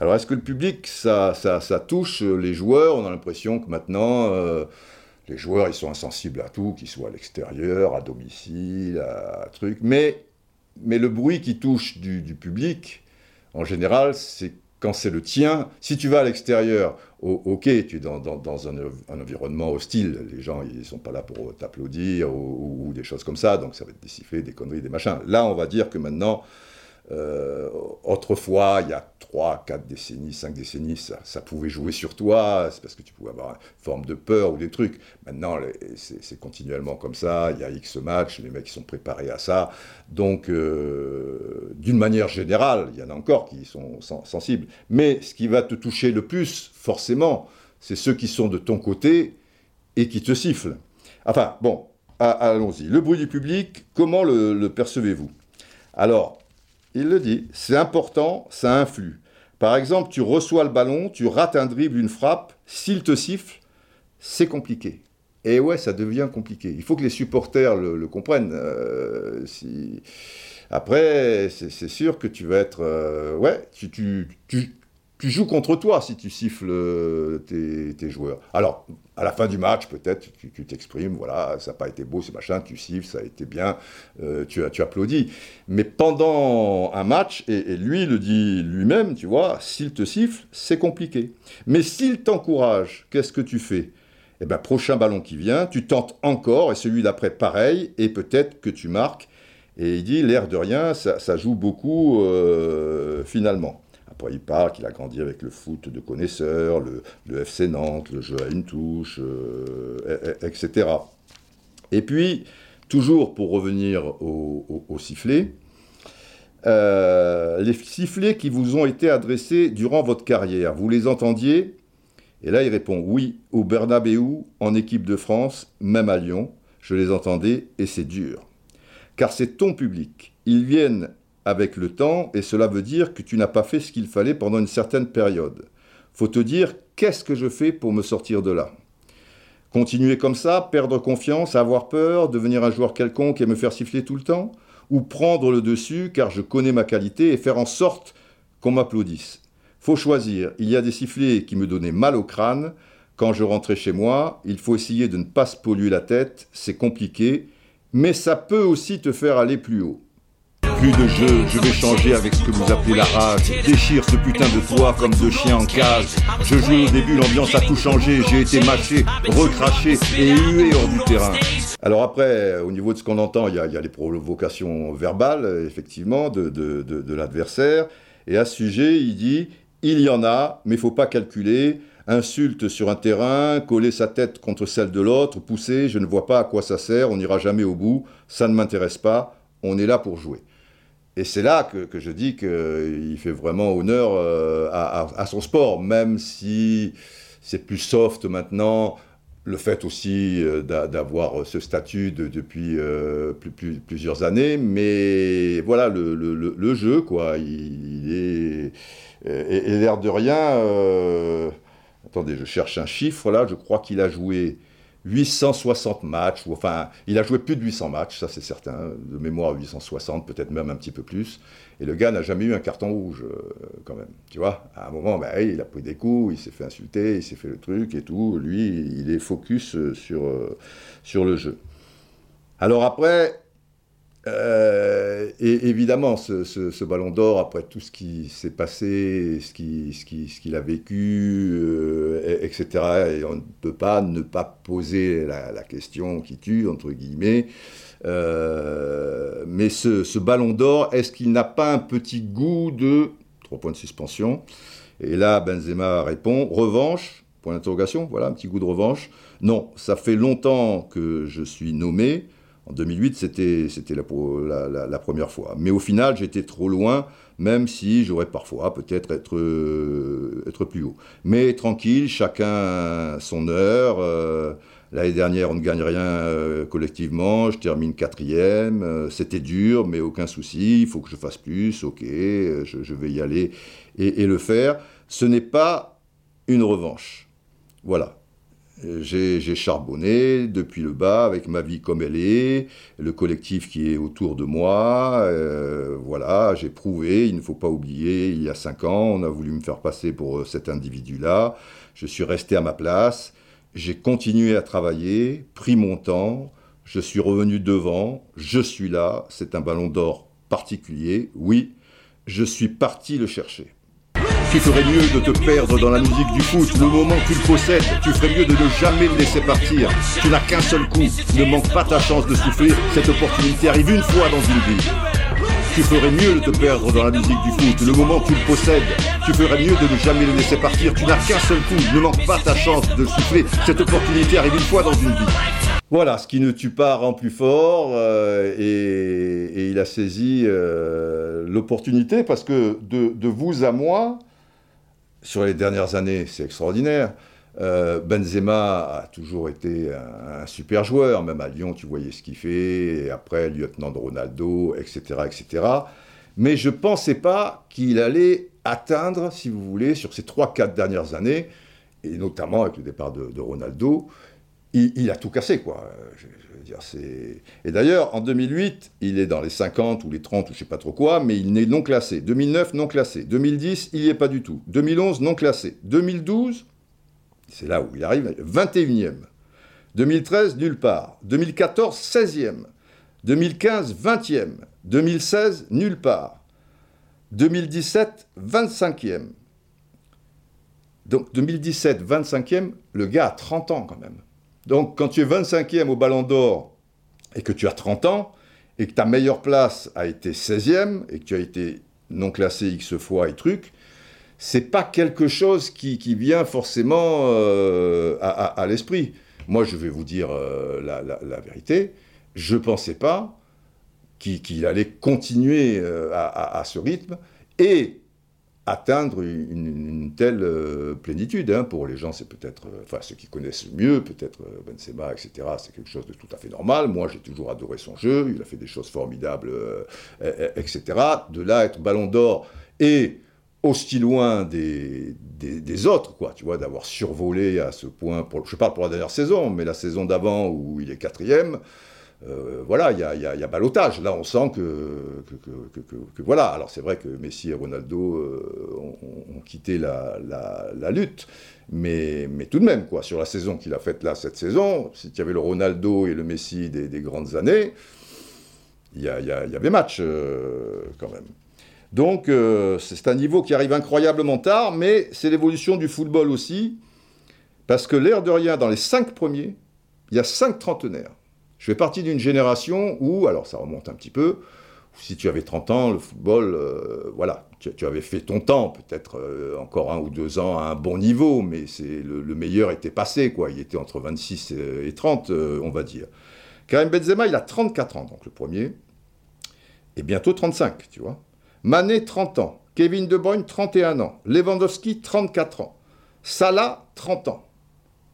Alors, est-ce que le public, ça, ça, ça touche les joueurs? On a l'impression que maintenant... Euh, les joueurs, ils sont insensibles à tout, qu'ils soient à l'extérieur, à domicile, à truc. Mais, mais le bruit qui touche du, du public, en général, c'est quand c'est le tien. Si tu vas à l'extérieur, oh, ok, tu es dans, dans, dans un, un environnement hostile. Les gens, ils ne sont pas là pour t'applaudir ou, ou, ou des choses comme ça. Donc ça va être des sifflets, des conneries, des machins. Là, on va dire que maintenant, euh, autrefois, il y a trois, quatre décennies, cinq décennies, ça, ça pouvait jouer sur toi, c'est parce que tu pouvais avoir une forme de peur ou des trucs. Maintenant, c'est, c'est continuellement comme ça, il y a X matchs, les mecs sont préparés à ça. Donc, euh, d'une manière générale, il y en a encore qui sont sens- sensibles. Mais ce qui va te toucher le plus, forcément, c'est ceux qui sont de ton côté et qui te sifflent. Enfin, bon, à, allons-y. Le bruit du public, comment le, le percevez-vous? Alors, il le dit, c'est important, ça influe. Par exemple, tu reçois le ballon, tu rates un dribble, une frappe, s'il te siffle, c'est compliqué. Et ouais, ça devient compliqué. Il faut que les supporters le, le comprennent. Euh, si... Après, c'est, c'est sûr que tu vas être... Euh, ouais, tu, tu, tu, tu joues contre toi si tu siffles tes, tes joueurs. Alors, à la fin du match, peut-être, tu, tu t'exprimes, voilà, ça n'a pas été beau, c'est machin, tu siffles, ça a été bien, euh, tu, tu applaudis. Mais pendant un match, et, et lui le dit lui-même, tu vois, s'il te siffle, c'est compliqué. Mais s'il t'encourage, qu'est-ce que tu fais? Eh bien, prochain ballon qui vient, tu tentes encore, et celui d'après, pareil, et peut-être que tu marques. Et il dit, l'air de rien, ça, ça joue beaucoup, euh, finalement. Après, il parle qu'il a grandi avec le foot de connaisseurs, le, le F C Nantes, le jeu à une touche, euh, et cetera. Et puis, toujours pour revenir aux au, au sifflets, euh, les sifflets qui vous ont été adressés durant votre carrière, vous les entendiez? Et là, il répond « Oui, au Bernabéu, en équipe de France, même à Lyon, je les entendais et c'est dur. Car c'est ton public, ils viennent... avec le temps, et cela veut dire que tu n'as pas fait ce qu'il fallait pendant une certaine période. Faut te dire, qu'est-ce que je fais pour me sortir de là? Continuer comme ça, perdre confiance, avoir peur, devenir un joueur quelconque et me faire siffler tout le temps? Ou prendre le dessus, car je connais ma qualité, et faire en sorte qu'on m'applaudisse? Faut choisir, il y a des sifflets qui me donnaient mal au crâne, quand je rentrais chez moi, il faut essayer de ne pas se polluer la tête, c'est compliqué, mais ça peut aussi te faire aller plus haut. Plus de jeu, je vais changer avec ce que vous appelez la rage. Déchire ce putain de toit comme deux chiens en cage. Je joue au début, l'ambiance a tout changé. J'ai été mâché, recraché et hué hors du terrain. Alors après, au niveau de ce qu'on entend, il y a, il y a les provocations verbales, effectivement, de, de, de, de l'adversaire. Et à ce sujet, il dit, il y en a, mais il ne faut pas calculer. Insulte sur un terrain, coller sa tête contre celle de l'autre, pousser, je ne vois pas à quoi ça sert, on n'ira jamais au bout, ça ne m'intéresse pas, on est là pour jouer. Et c'est là que, que je dis qu'il fait vraiment honneur euh, à, à, à son sport, même si c'est plus soft maintenant, le fait aussi euh, d'a, d'avoir ce statut de, depuis euh, plus, plus, plusieurs années, mais voilà, le, le, le, le jeu, quoi, il, il est... Et, et l'air de rien... Euh... Attendez, je cherche un chiffre, là, je crois qu'il a joué huit cent soixante matchs, ou, enfin, il a joué plus de huit cents matchs, ça c'est certain, de mémoire huit cent soixante, peut-être même un petit peu plus, et le gars n'a jamais eu un carton rouge, euh, quand même, tu vois, à un moment, bah, il a pris des coups, il s'est fait insulter, il s'est fait le truc et tout, lui, il est focus sur, euh, sur le jeu. Alors après, euh, et évidemment, ce, ce, ce Ballon d'Or, après tout ce qui s'est passé, ce, qui, ce, qui, ce qu'il a vécu, euh, et cetera, et on ne peut pas ne pas poser la, la question qui tue, entre guillemets. Euh, mais ce, ce Ballon d'Or, est-ce qu'il n'a pas un petit goût de... Trois points de suspension. Et là, Benzema répond, revanche, point d'interrogation, voilà, un petit goût de revanche. Non, ça fait longtemps que je suis nommé. En deux mille huit, c'était, c'était la, la, la, la première fois. Mais au final, j'étais trop loin, même si j'aurais parfois peut-être être, être plus haut. Mais tranquille, chacun son heure. Euh, l'année dernière, on ne gagne rien euh, collectivement. Je termine quatrième. Euh, c'était dur, mais aucun souci. Il faut que je fasse plus. OK, je, je vais y aller et, et le faire. Ce n'est pas une revanche. Voilà. J'ai, j'ai charbonné depuis le bas, avec ma vie comme elle est, le collectif qui est autour de moi, euh, voilà, j'ai prouvé, il ne faut pas oublier, il y a cinq ans, on a voulu me faire passer pour cet individu-là, je suis resté à ma place, j'ai continué à travailler, pris mon temps, je suis revenu devant, je suis là, c'est un Ballon d'Or particulier, oui, je suis parti le chercher. Tu ferais mieux de te perdre dans la musique du foot. Le moment que tu le possèdes, tu ferais mieux de ne jamais le laisser partir. Tu n'as qu'un seul coup. Ne manque pas ta chance de souffler. Cette opportunité arrive une fois dans une vie. Tu ferais mieux de te perdre dans la musique du foot. Le moment que tu le possèdes, tu ferais mieux de ne jamais le laisser partir. Tu n'as qu'un seul coup. Ne manque pas ta chance de souffler. Cette opportunité arrive une fois dans une vie. Voilà, ce qui ne tue pas rend plus fort, euh, et, et il a saisi euh, l'opportunité parce que de, de vous à moi, sur les dernières années, c'est extraordinaire. Euh, Benzema a toujours été un, un super joueur. Même à Lyon, tu voyais ce qu'il fait. Et après, lieutenant de Ronaldo, et cetera, et cetera. Mais je ne pensais pas qu'il allait atteindre, si vous voulez, sur ces trois quatre dernières années, et notamment avec le départ de, de Ronaldo, il, il a tout cassé, quoi. Je, je veux dire, c'est... Et d'ailleurs, en deux mille huit, il est dans les cinquante ou les trente ou je ne sais pas trop quoi, mais il n'est non classé. deux mille neuf, non classé. deux mille dix, il n'y est pas du tout. deux mille onze, non classé. deux mille douze, c'est là où il arrive, vingt et unième. deux mille treize, nulle part. deux mille quatorze, seizième. deux mille quinze, vingtième. deux mille seize, nulle part. deux mille dix-sept, vingt-cinquième. Donc deux mille dix-sept, vingt-cinquième, le gars a trente ans quand même. Donc, quand tu es vingt-cinquième au Ballon d'Or et que tu as trente ans, et que ta meilleure place a été seizième, et que tu as été non classé X fois et truc, c'est pas quelque chose qui, qui vient forcément euh, à, à, à l'esprit. Moi, je vais vous dire euh, la, la, la vérité, je pensais pas qu'il, qu'il allait continuer euh, à, à, à ce rythme, et... atteindre une, une telle euh, plénitude. Hein. Pour les gens, c'est peut-être... Euh, enfin, ceux qui connaissent mieux, peut-être euh, Benzema, et cetera, c'est quelque chose de tout à fait normal. Moi, j'ai toujours adoré son jeu, il a fait des choses formidables, euh, euh, et cetera. De là à être Ballon d'Or et aussi loin des, des, des autres, quoi, tu vois, d'avoir survolé à ce point... Pour, je parle pour la dernière saison, mais la saison d'avant, où il est quatrième... Euh, voilà, il y, y, y a ballottage. Là, on sent que, que, que, que, que, que voilà. Alors, c'est vrai que Messi et Ronaldo euh, ont, ont quitté la, la, la lutte, mais, mais tout de même, quoi, sur la saison qu'il a faite là, cette saison, si tu avais le Ronaldo et le Messi des, des grandes années, il y, y, y avait match euh, quand même. Donc, euh, c'est un niveau qui arrive incroyablement tard, mais c'est l'évolution du football aussi, parce que l'air de rien, dans les cinq premiers, il y a cinq trentenaires. Je fais partie d'une génération où, alors ça remonte un petit peu, si tu avais trente ans, le football, euh, voilà, tu, tu avais fait ton temps, peut-être euh, encore un ou deux ans à un bon niveau, mais c'est, le, le meilleur était passé, quoi. Il était entre vingt-six et trente, euh, on va dire. Karim Benzema, il a trente-quatre ans, donc le premier, et bientôt trente-cinq, tu vois. Mané, trente ans. Kevin De Bruyne, trente et un ans. Lewandowski, trente-quatre ans. Salah, trente ans.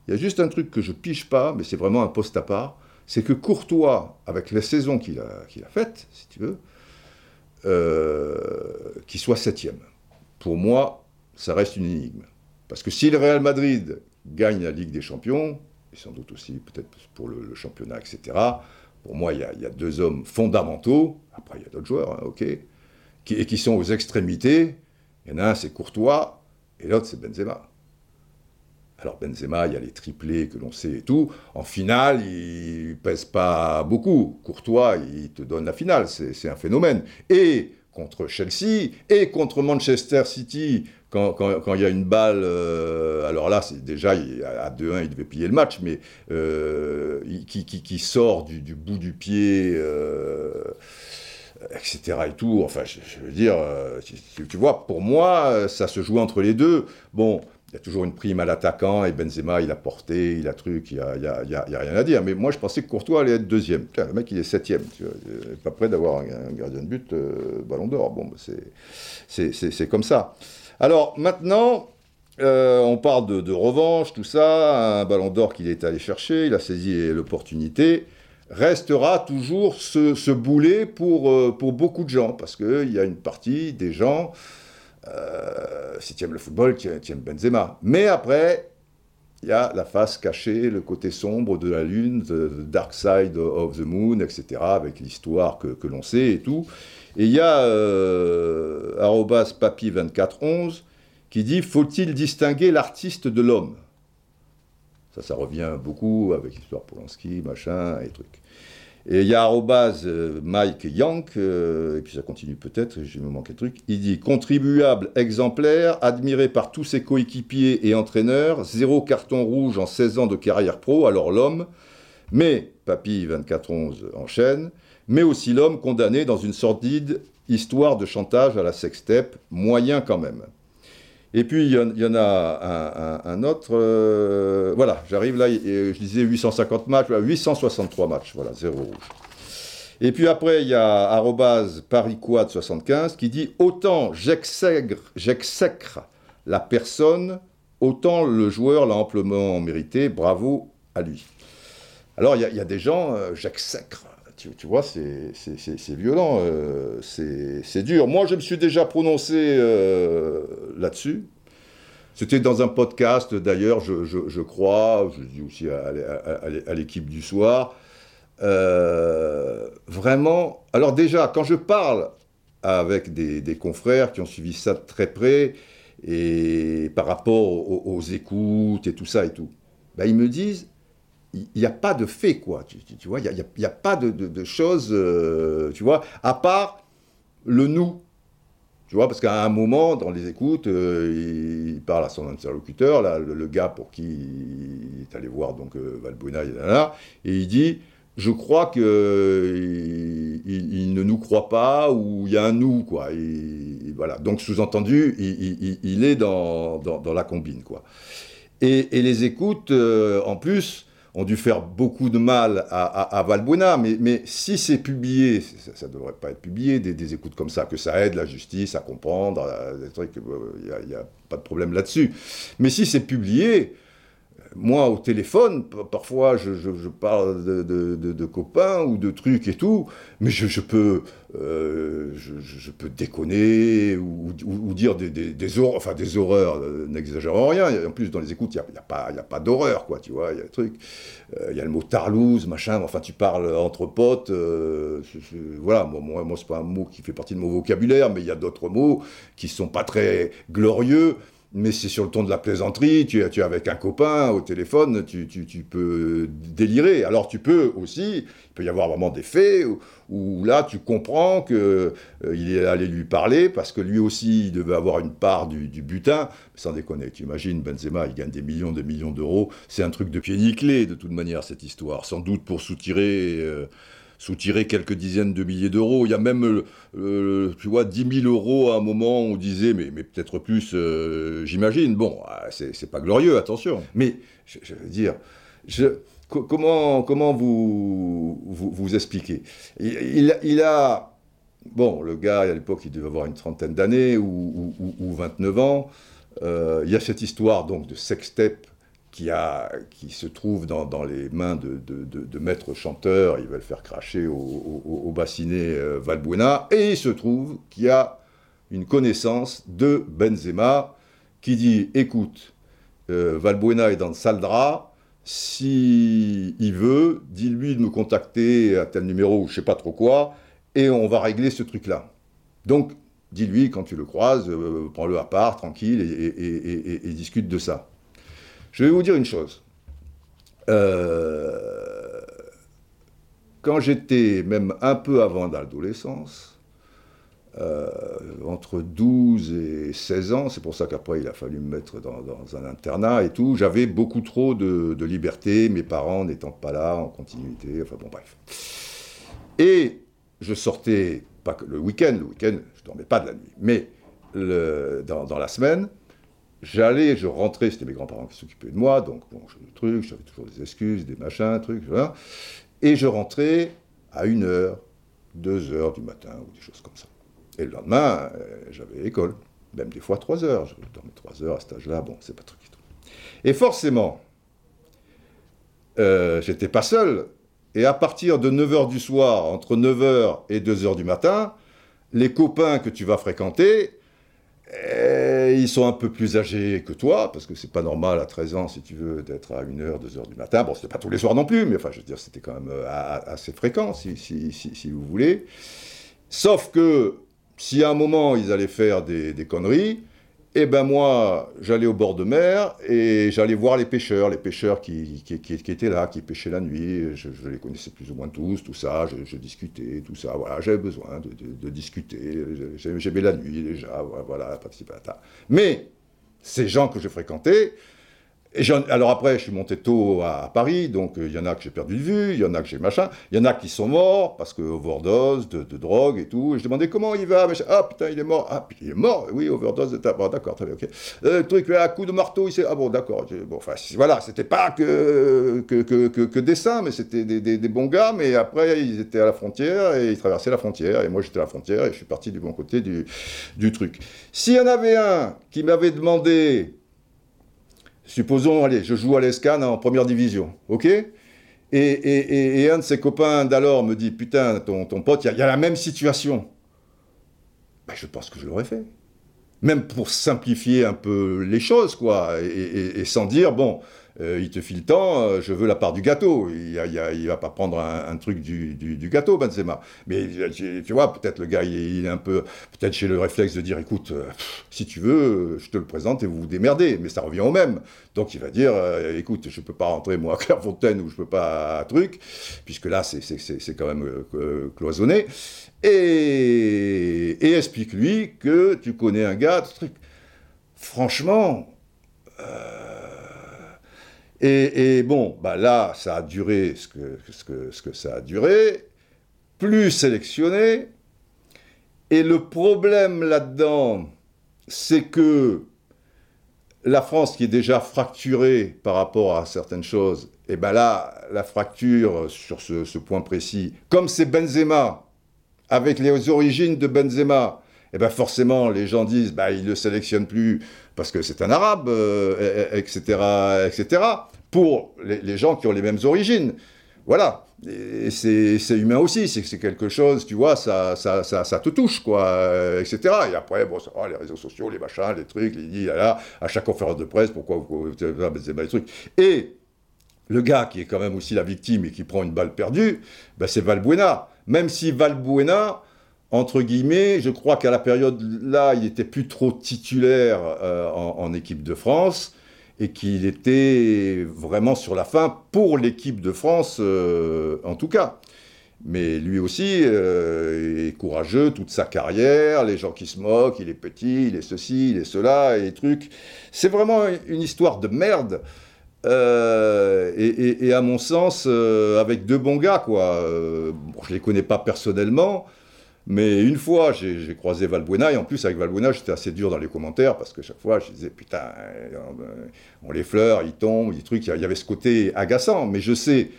Il y a juste un truc que je pige pas, mais c'est vraiment un poste à part. C'est que Courtois, avec la saison qu'il a, qu'il a faite, si tu veux, euh, qu'il soit septième. Pour moi, ça reste une énigme. Parce que si le Real Madrid gagne la Ligue des Champions, et sans doute aussi peut-être pour le, le championnat, et cetera. Pour moi, il y a, il y a deux hommes fondamentaux, après il y a d'autres joueurs, hein, ok, qui, et qui sont aux extrémités. Il y en a un, c'est Courtois, et l'autre, c'est Benzema. Alors Benzema, il y a les triplés que l'on sait et tout. En finale, il pèse pas beaucoup. Courtois, il te donne la finale, c'est, c'est un phénomène. Et contre Chelsea, et contre Manchester City, quand, quand, quand il y a une balle, euh, alors là, c'est déjà, il, à deux un, il devait plier le match, mais euh, il, qui, qui, qui sort du, du bout du pied... Euh, etc. et tout, enfin, je, je veux dire, euh, tu, tu vois, pour moi, euh, ça se joue entre les deux. Bon, il y a toujours une prime à l'attaquant, et Benzema, il a porté, il a truc, il n'y a, a, a, a rien à dire. Mais moi, je pensais que Courtois allait être deuxième. Tiens, le mec, il est septième, tu vois, il n'est pas prêt d'avoir un, un gardien de but euh, Ballon d'Or. Bon, c'est, c'est, c'est, c'est comme ça. Alors, maintenant, euh, on parle de, de revanche, tout ça, un Ballon d'Or qu'il est allé chercher, il a saisi l'opportunité. Restera toujours ce, ce boulet pour, euh, pour beaucoup de gens, parce qu'il y a une partie des gens, euh, si tu aimes le football, qui aiment Benzema. Mais après, il y a la face cachée, le côté sombre de la lune, the dark side of the moon, et cetera, avec l'histoire que, que l'on sait et tout. Et il y a euh, arobase papy vingt-quatre onze qui dit « Faut-il distinguer l'artiste de l'homme ?» Ça, ça revient beaucoup avec l'histoire Polanski, machin, et trucs. Et il y a arrobase Mike Yank, euh, et puis ça continue peut-être, je me manque un truc, il dit « Contribuable exemplaire, admiré par tous ses coéquipiers et entraîneurs, zéro carton rouge en seize ans de carrière pro, alors l'homme, mais, papy vingt-quatre onze enchaîne, mais aussi l'homme condamné dans une sordide histoire de chantage à la sextape, moyen quand même. » Et puis, il y, y en a un, un, un autre... Euh, voilà, j'arrive là, je disais huit cent cinquante matchs, huit cent soixante-trois matchs, voilà, zéro rouge. Et puis après, il y a arobase parisquad soixante-quinze qui dit « Autant j'exècre, j'exècre la personne, autant le joueur l'a amplement mérité, bravo à lui. » Alors, il y, y a des gens, euh, j'exècre. Tu, tu vois, c'est, c'est, c'est, c'est violent, euh, c'est, c'est dur. Moi, je me suis déjà prononcé euh, là-dessus. C'était dans un podcast, d'ailleurs, je, je, je crois, je dis aussi à, à, à, à l'équipe du soir. Euh, vraiment, alors déjà, quand je parle avec des, des confrères qui ont suivi ça de très près, et par rapport aux, aux écoutes et tout ça et tout, bah, ils me disent... il n'y a pas de fait, quoi, tu, tu, tu vois, il n'y a, a, a pas de, de, de choses, euh, tu vois, à part le « nous », tu vois, parce qu'à un moment, dans les écoutes, euh, il, il parle à son interlocuteur, là, le, le gars pour qui il est allé voir, donc, euh, Valbuena, et, là, là, et il dit « je crois qu'il il, il ne nous croit pas » ou « il y a un « nous », quoi, et, et voilà, donc, sous-entendu, il, il, il est dans, dans, dans la combine, quoi. Et, et les écoutes, euh, en plus... ont dû faire beaucoup de mal à, à, à Valbuena, mais, mais si c'est publié, ça ne devrait pas être publié, des, des écoutes comme ça, que ça aide la justice à comprendre, à, des trucs, il n'y a, a pas de problème là-dessus. Mais si c'est publié, moi, au téléphone, parfois, je, je, je parle de, de, de, de copains ou de trucs et tout, mais je, je, peux, euh, je, je peux déconner ou, ou, ou dire des, des, des, horreurs, enfin, des horreurs, euh, n'exagérons rien. En plus, dans les écoutes, il n'y a, a, a pas d'horreur, quoi, tu vois, il y a des trucs. Il euh, y a le mot tarlouse, machin, enfin, tu parles entre potes, euh, c'est, c'est, voilà, moi, moi, moi, c'est pas un mot qui fait partie de mon vocabulaire, mais il y a d'autres mots qui ne sont pas très glorieux. Mais c'est sur le ton de la plaisanterie, tu, tu es avec un copain au téléphone, tu, tu, tu peux délirer. Alors tu peux aussi, il peut y avoir vraiment des faits où, où là tu comprends qu'il euh, est allé lui parler parce que lui aussi il devait avoir une part du, du butin. Sans déconner, tu imagines, Benzema il gagne des millions, des millions d'euros, c'est un truc de pied nickelé de toute manière cette histoire, sans doute pour soutirer... Euh, soutirer quelques dizaines de milliers d'euros. Il y a même, euh, tu vois, dix mille euros à un moment, on disait, mais, mais peut-être plus, euh, j'imagine. Bon, c'est, c'est pas glorieux, attention. Mais, je, je veux dire, je, co- comment, comment vous, vous, vous expliquer ? il, il, il a, bon, le gars, à l'époque, il devait avoir une trentaine d'années ou, ou, ou vingt-neuf ans. Euh, il y a cette histoire, donc, de sextape, Qui, a, qui se trouve dans, dans les mains de, de, de, de maîtres chanteurs, ils veulent faire cracher au, au, au bassinet euh, Valbuena, et il se trouve qu'il y a une connaissance de Benzema qui dit « Écoute, euh, Valbuena est dans le sale drap, si il veut, dis-lui de me contacter à tel numéro ou je ne sais pas trop quoi, et on va régler ce truc-là. Donc, dis-lui, quand tu le croises, euh, prends-le à part, tranquille, et, et, et, et, et discute de ça. Je vais vous dire une chose. Euh, quand j'étais même un peu avant l'adolescence, euh, entre douze et seize ans, c'est pour ça qu'après il a fallu me mettre dans, dans un internat et tout, j'avais beaucoup trop de, de liberté, mes parents n'étant pas là en continuité, enfin bon bref. Et je sortais, pas que le week-end, le week-end je ne dormais pas de la nuit, mais le, dans, dans la semaine, j'allais, je rentrais, c'était mes grands-parents qui s'occupaient de moi, donc bon, je le truc, j'avais toujours des excuses, des machins, trucs, voilà. Et je rentrais à une heure, deux heures du matin, ou des choses comme ça. Et le lendemain, euh, j'avais école, même des fois trois heures, je dormais trois heures à cet âge-là, bon, c'est pas truc et tout. Et forcément, euh, j'étais pas seul, et à partir de neuf heures du soir, entre neuf heures et deux heures du matin, les copains que tu vas fréquenter, et ils sont un peu plus âgés que toi, parce que c'est pas normal à treize ans, si tu veux, d'être à une heure, deux heures du matin. Bon, c'était pas tous les soirs non plus, mais enfin, je veux dire, c'était quand même assez fréquent, si, si, si, si vous voulez. Sauf que, si à un moment, ils allaient faire des, des conneries, eh ben moi, j'allais au bord de mer, et j'allais voir les pêcheurs, les pêcheurs qui, qui, qui, qui étaient là, qui pêchaient la nuit, je, je les connaissais plus ou moins tous, tout ça, je, je discutais, tout ça, voilà, j'avais besoin de, de, de discuter, j'aimais la nuit déjà, voilà, patati patata. Mais, ces gens que je fréquentais, et alors après, je suis monté tôt à, à Paris, donc il euh, y en a que j'ai perdu de vue, il y en a que j'ai machin, il y en a qui sont morts, parce que overdose de, de drogue et tout, et je demandais comment il va, machin. Ah putain, il est mort, ah putain, il est mort, oui, overdose de tabac, bon, d'accord, très bien, ok. Euh, le truc, là, coup de marteau, il s'est... Ah bon, d'accord, bon, enfin, voilà, c'était pas que, que, que, que, que des saints, mais c'était des, des, des bons gars, mais après, ils étaient à la frontière, et ils traversaient la frontière, et moi, j'étais à la frontière, et je suis parti du bon côté du, du truc. S'il y en avait un qui m'avait demandé... Supposons, allez, je joue à l'Escan en première division, ok ? et, et, et un de ses copains d'alors me dit, putain, ton, ton pote, il y, y a la même situation. Ben, je pense que je l'aurais fait. Même pour simplifier un peu les choses, quoi, et, et, et sans dire, bon, euh, il te file le temps, euh, je veux la part du gâteau. Il ne va pas prendre un, un truc du, du, du gâteau, Benzema. Mais tu vois, peut-être le gars, il, il est un peu... Peut-être j'ai le réflexe de dire, écoute, euh, si tu veux, je te le présente et vous vous démerdez. Mais ça revient au même. Donc il va dire, euh, écoute, je ne peux pas rentrer, moi, à Clairefontaine, ou je ne peux pas à truc, puisque là, c'est, c'est, c'est, c'est quand même euh, cloisonné. Et, et explique-lui que tu connais un gars, ce truc. Franchement, euh, et, et bon, bah là, ça a duré ce que, ce, que, ce que ça a duré, plus sélectionné, et le problème là-dedans, c'est que la France, qui est déjà fracturée par rapport à certaines choses, et ben là, la fracture sur ce, ce point précis, comme c'est Benzema, avec les origines de Benzema, et ben forcément, les gens disent, bah, il ne le sélectionne plus parce que c'est un arabe, euh, et cetera, et cetera, pour les, les gens qui ont les mêmes origines. Voilà. Et c'est, c'est humain aussi, c'est, c'est quelque chose, tu vois, ça, ça, ça, ça te touche, quoi, euh, et cetera. Et après, bon, ça, les réseaux sociaux, les machins, les trucs, les dit, là, là, à chaque conférence de presse, pourquoi vous... les trucs. Et le gars qui est quand même aussi la victime et qui prend une balle perdue, ben, c'est Valbuena. Même si Valbuena, entre guillemets, je crois qu'à la période-là, il n'était plus trop titulaire euh, en, en équipe de France et qu'il était vraiment sur la fin pour l'équipe de France, euh, en tout cas. Mais lui aussi euh, est courageux, toute sa carrière, les gens qui se moquent, il est petit, il est ceci, il est cela, et les trucs. C'est vraiment une histoire de merde. Euh, et, et, et à mon sens, euh, avec deux bons gars, quoi. Euh, bon, je les connais pas personnellement, mais une fois, j'ai, j'ai croisé Valbuena, et en plus, avec Valbuena, j'étais assez dur dans les commentaires, parce que chaque fois, je disais, putain, on l'effleure, il tombe, il truc, il y avait ce côté agaçant, mais je sais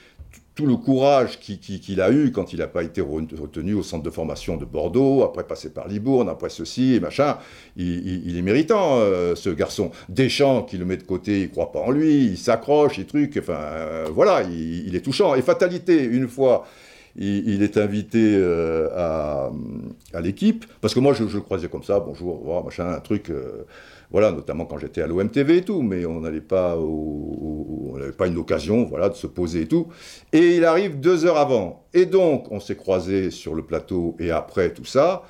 tout le courage qu'il, qu'il a eu quand il n'a pas été retenu au centre de formation de Bordeaux, après passer par Libourne, après ceci et machin, il, il, il est méritant, euh, ce garçon. Deschamps, qui le met de côté, il ne croit pas en lui, il s'accroche, il truc, enfin, euh, voilà, il, il est touchant. Et fatalité, une fois, il, il est invité euh, à, à l'équipe, parce que moi je, je croisais comme ça, bonjour, au revoir, machin, un truc, euh, voilà, notamment quand j'étais à l'O M T V et tout, mais on n'allait pas, au, au, on n'avait pas une occasion, voilà, de se poser et tout, et il arrive deux heures avant, et donc on s'est croisés sur le plateau et après tout ça,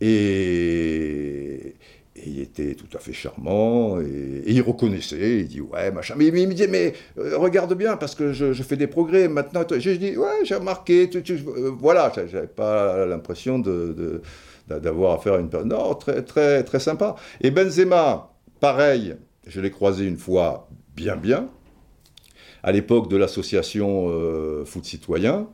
et... Et il était tout à fait charmant, et, et il reconnaissait, il dit « ouais, machin ». Mais, mais il me disait « mais euh, regarde bien, parce que je, je fais des progrès maintenant ». Je dis « ouais, j'ai remarqué, tu, tu, euh, voilà ». J'avais pas l'impression de, de, d'avoir affaire à une personne. Non, très, très, très sympa. Et Benzema, pareil, je l'ai croisé une fois bien, bien, à l'époque de l'association euh, Foot Citoyen.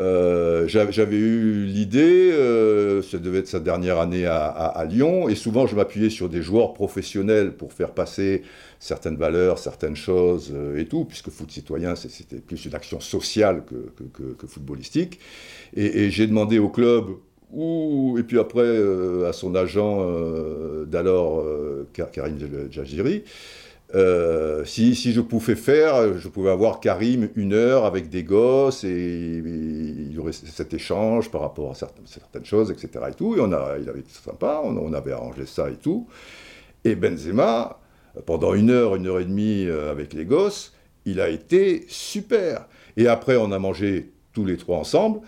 Euh, j'avais, j'avais eu l'idée, euh, ça devait être sa dernière année à, à, à Lyon, et souvent je m'appuyais sur des joueurs professionnels pour faire passer certaines valeurs, certaines choses euh, et tout, puisque Foot Citoyen c'est, c'était plus une action sociale que, que, que, que footballistique, et, et j'ai demandé au club, où, et puis après euh, à son agent euh, d'alors, euh, Karim Djaziri, Euh, si, si je pouvais faire, je pouvais avoir Karim une heure avec des gosses et, et il y aurait cet échange par rapport à certaines, certaines choses, et cetera. Et, tout. et on a, il avait été sympa, on, on avait arrangé ça et tout. Et Benzema, pendant une heure, une heure et demie avec les gosses, il a été super. Et après, on a mangé tous les trois ensemble.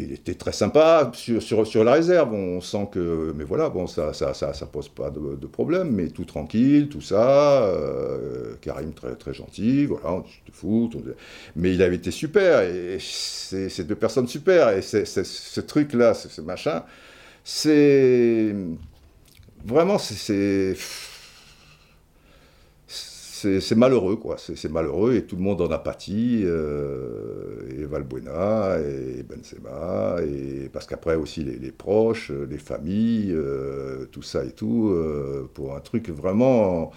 Il était très sympa sur, sur, sur la réserve, on sent que, mais voilà, bon, ça ça, ça, ça pose pas de, de problème, mais tout tranquille, tout ça, euh, Karim très, très gentil, voilà, on se fout, on... mais il avait été super, et c'est, c'est deux personnes super, et c'est, c'est, ce truc-là, c'est, ce machin, c'est, vraiment, c'est... c'est... C'est, c'est malheureux, quoi. C'est, c'est malheureux et tout le monde en a pâti. Euh, et Valbuena, et Benzema, et parce qu'après aussi les, les proches, les familles, euh, tout ça et tout, euh, pour un truc vraiment,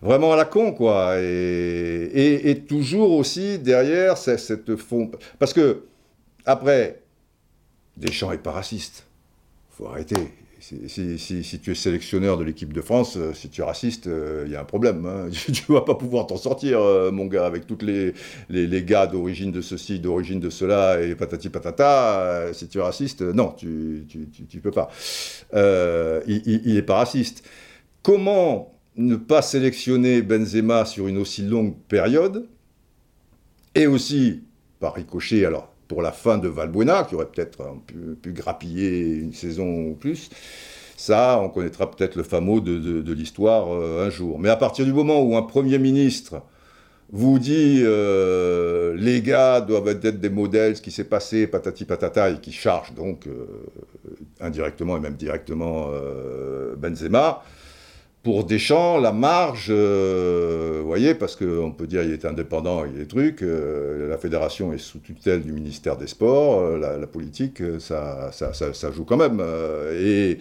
vraiment à la con, quoi. Et, et, et toujours aussi derrière c'est, cette fond, parce que après, Deschamps n'est pas raciste. Faut arrêter. Si, si, si, si tu es sélectionneur de l'équipe de France, si tu es raciste, il euh, y a un problème. Hein. Tu ne vas pas pouvoir t'en sortir, euh, mon gars, avec tous les, les, les gars d'origine de ceci, d'origine de cela, et patati patata. Euh, si tu es raciste, euh, non, tu ne tu, tu, tu peux pas. Euh, il n'est pas raciste. Comment ne pas sélectionner Benzema sur une aussi longue période, et aussi, par ricochet, alors, pour la fin de Valbuena, qui aurait peut-être pu, pu grappiller une saison ou plus, ça, on connaîtra peut-être le fameux de, de, de l'histoire euh, un jour. Mais à partir du moment où un Premier ministre vous dit euh, « les gars doivent être des modèles, ce qui s'est passé, patati patata », et qui charge donc euh, indirectement et même directement euh, Benzema, pour Deschamps, la marge, euh, vous voyez, parce qu'on peut dire qu'il est indépendant, il est truc, euh, la fédération est sous tutelle du ministère des Sports, euh, la, la politique, ça, ça, ça, ça joue quand même. Euh, et,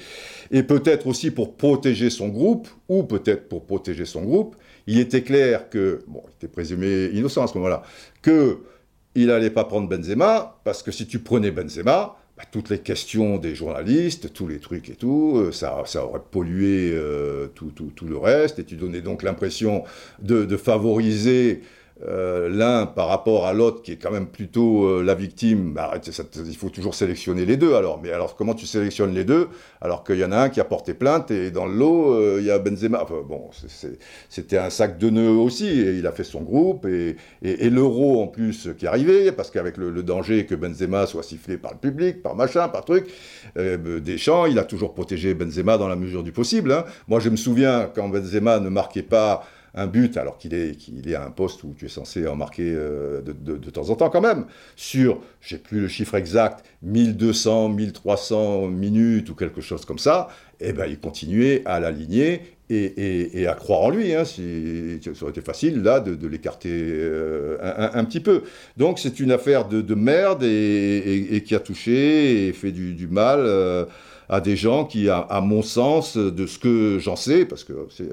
et peut-être aussi pour protéger son groupe, ou peut-être pour protéger son groupe, il était clair que, bon, il était présumé innocent à ce moment-là, qu'il n'allait pas prendre Benzema, parce que si tu prenais Benzema, toutes les questions des journalistes, tous les trucs et tout, ça, ça aurait pollué euh, tout, tout, tout le reste, et tu donnais donc l'impression de, de favoriser euh, l'un par rapport à l'autre, qui est quand même plutôt euh, la victime. Bah, ça, il faut toujours sélectionner les deux, alors. Mais alors, comment tu sélectionnes les deux, alors qu'il y en a un qui a porté plainte, et dans le lot, euh, il y a Benzema. Enfin, bon, c'est, c'est, c'était un sac de nœuds aussi, et il a fait son groupe, et, et, et l'euro, en plus, qui arrivait, parce qu'avec le, le danger que Benzema soit sifflé par le public, par machin, par truc, euh, Deschamps, il a toujours protégé Benzema dans la mesure du possible, hein. Moi, je me souviens, quand Benzema ne marquait pas un but, alors qu'il est, qu'il est à un poste où tu es censé en marquer euh, de, de, de temps en temps quand même, sur, je n'ai plus le chiffre exact, mille deux cents, mille trois cents minutes ou quelque chose comme ça, et ben il continuait à l'aligner et, et, et à croire en lui. Hein, si, ça aurait été facile, là, de, de l'écarter euh, un, un, un petit peu. Donc, c'est une affaire de, de merde et, et, et qui a touché et fait du, du mal... Euh, à des gens qui, à, à mon sens, de ce que j'en sais, parce que c'est,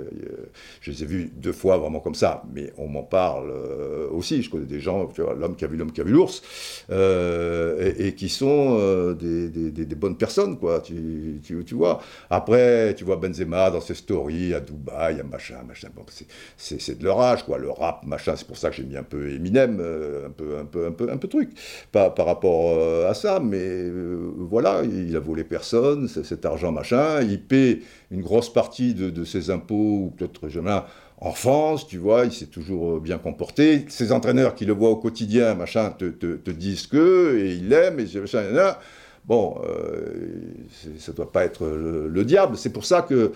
je les ai vus deux fois vraiment comme ça, mais on m'en parle euh, aussi, je connais des gens, tu vois, l'homme qui a vu l'homme qui a vu l'ours, euh, et, et qui sont euh, des, des, des bonnes personnes, quoi, tu, tu, tu vois. Après, tu vois Benzema dans ses stories, Paris, à Dubaï, à machin, machin. Bon, c'est, c'est, c'est de leur âge, quoi. Le rap, machin, c'est pour ça que j'ai mis un peu Eminem, euh, un peu, un peu, un peu, un peu truc, pas par rapport euh, à ça, mais euh, voilà, il a volé personne, cet argent, machin. Il paie une grosse partie de, de ses impôts, ou peut-être jamais. En France, tu vois, il s'est toujours bien comporté. Ses entraîneurs qui le voient au quotidien, machin, te, te, te disent que, et ils l'aiment, et machin, et là. Bon, euh, ça ne doit pas être le, le diable. C'est pour ça que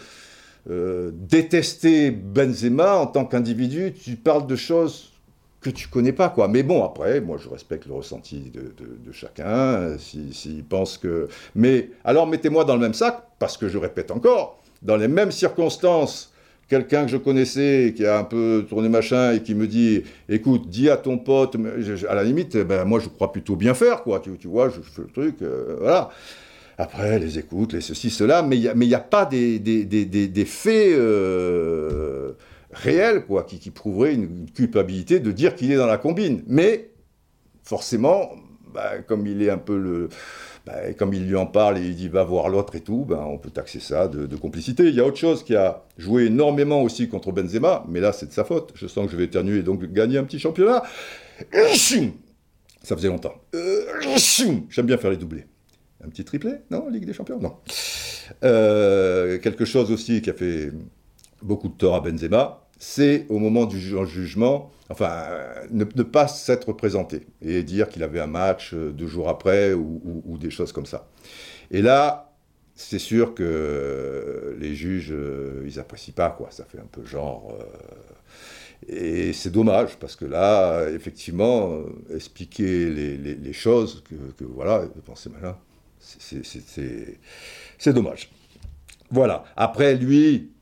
euh, détester Benzema en tant qu'individu, tu parles de choses que tu ne connais pas, quoi. Mais bon, après, moi, je respecte le ressenti de, de, de chacun, s'il si, si pense que... Mais alors, mettez-moi dans le même sac, parce que je répète encore, dans les mêmes circonstances... Quelqu'un que je connaissais, qui a un peu tourné machin, et qui me dit, écoute, dis à ton pote, à la limite, ben, moi je crois plutôt bien faire, quoi, tu, tu vois, je, je fais le truc, euh, voilà. Après, les écoutes, les ceci, cela, mais il n'y a, a pas des, des, des, des, des faits euh, réels, quoi, qui, qui prouveraient une culpabilité de dire qu'il est dans la combine. Mais, forcément, ben, comme il est un peu le... Ben, comme il lui en parle et il dit « va voir l'autre » et tout, ben, on peut taxer ça de, de complicité. Il y a autre chose qui a joué énormément aussi contre Benzema, mais là, c'est de sa faute. Je sens que je vais éternuer et donc gagner un petit championnat. Ça faisait longtemps. J'aime bien faire les doublés. Un petit triplé, non, Ligue des Champions, non. Euh, quelque chose aussi qui a fait beaucoup de tort à Benzema, c'est au moment du ju- jugement, enfin, ne, ne pas s'être présenté et dire qu'il avait un match deux jours après ou, ou, ou des choses comme ça. Et là, c'est sûr que les juges, ils n'apprécient pas, quoi. Ça fait un peu genre... Euh... Et c'est dommage, parce que là, effectivement, expliquer les, les, les choses, que, que voilà, penser malin, c'est, c'est, c'est, c'est, c'est dommage. Voilà. Après, lui...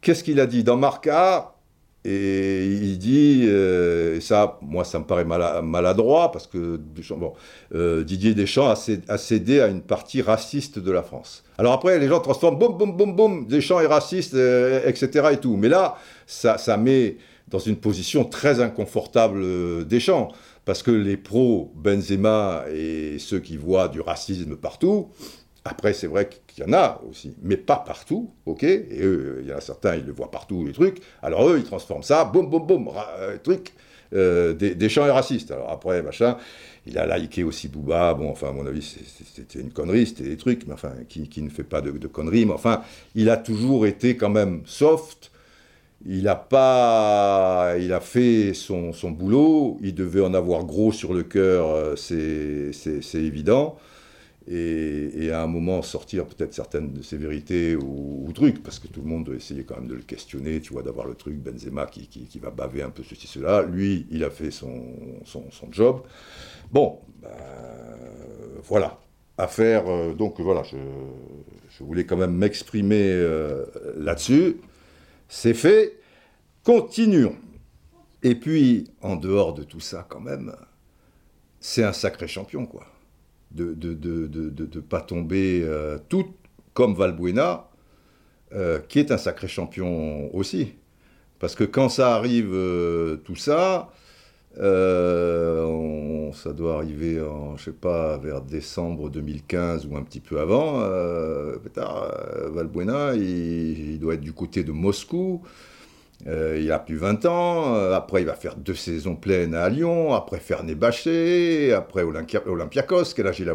Qu'est-ce qu'il a dit dans Marca? Et il dit, euh, et ça, moi, ça me paraît mal, maladroit, parce que bon, euh, Didier Deschamps a cédé, a cédé à une partie raciste de la France. Alors après, les gens transforment, boum, boum, boum, boum, Deschamps est raciste, euh, et cetera. Et tout. Mais là, ça, ça met dans une position très inconfortable euh, Deschamps, parce que les pros Benzema et ceux qui voient du racisme partout... Après, c'est vrai qu'il y en a aussi, mais pas partout, ok ? Et eux, il y en a certains, ils le voient partout, les trucs. Alors eux, ils transforment ça, boum, boum, boum, ra- euh, truc, euh, des, des chants et racistes. Alors après, machin, il a liké aussi Booba, bon, enfin, à mon avis, c'est, c'était une connerie, c'était des trucs, mais enfin, qui, qui ne fait pas de, de conneries, mais enfin, il a toujours été quand même soft, il a pas... Il a fait son, son boulot, il devait en avoir gros sur le cœur, c'est, c'est, c'est évident. Et, et à un moment sortir peut-être certaines de ses vérités ou, ou trucs, parce que tout le monde doit essayer quand même de le questionner, tu vois, d'avoir le truc Benzema qui, qui, qui va baver un peu ceci, cela. Lui, il a fait son, son, son job. Bon, ben, voilà. Affaire, euh, donc voilà, je, je voulais quand même m'exprimer euh, là-dessus. C'est fait. Continuons. Et puis, en dehors de tout ça, quand même, c'est un sacré champion, quoi. de de de de de, de pas tomber euh, tout comme Valbuena euh, qui est un sacré champion aussi, parce que quand ça arrive euh, tout ça euh, on, ça doit arriver en je sais pas vers décembre deux mille quinze ou un petit peu avant euh, pétard, euh, Valbuena il, il doit être du côté de Moscou. Euh, il a plus vingt ans, euh, après il va faire deux saisons pleines à Lyon, après Fenerbahçe, après Olympi- Olympiakos, quel âge il a,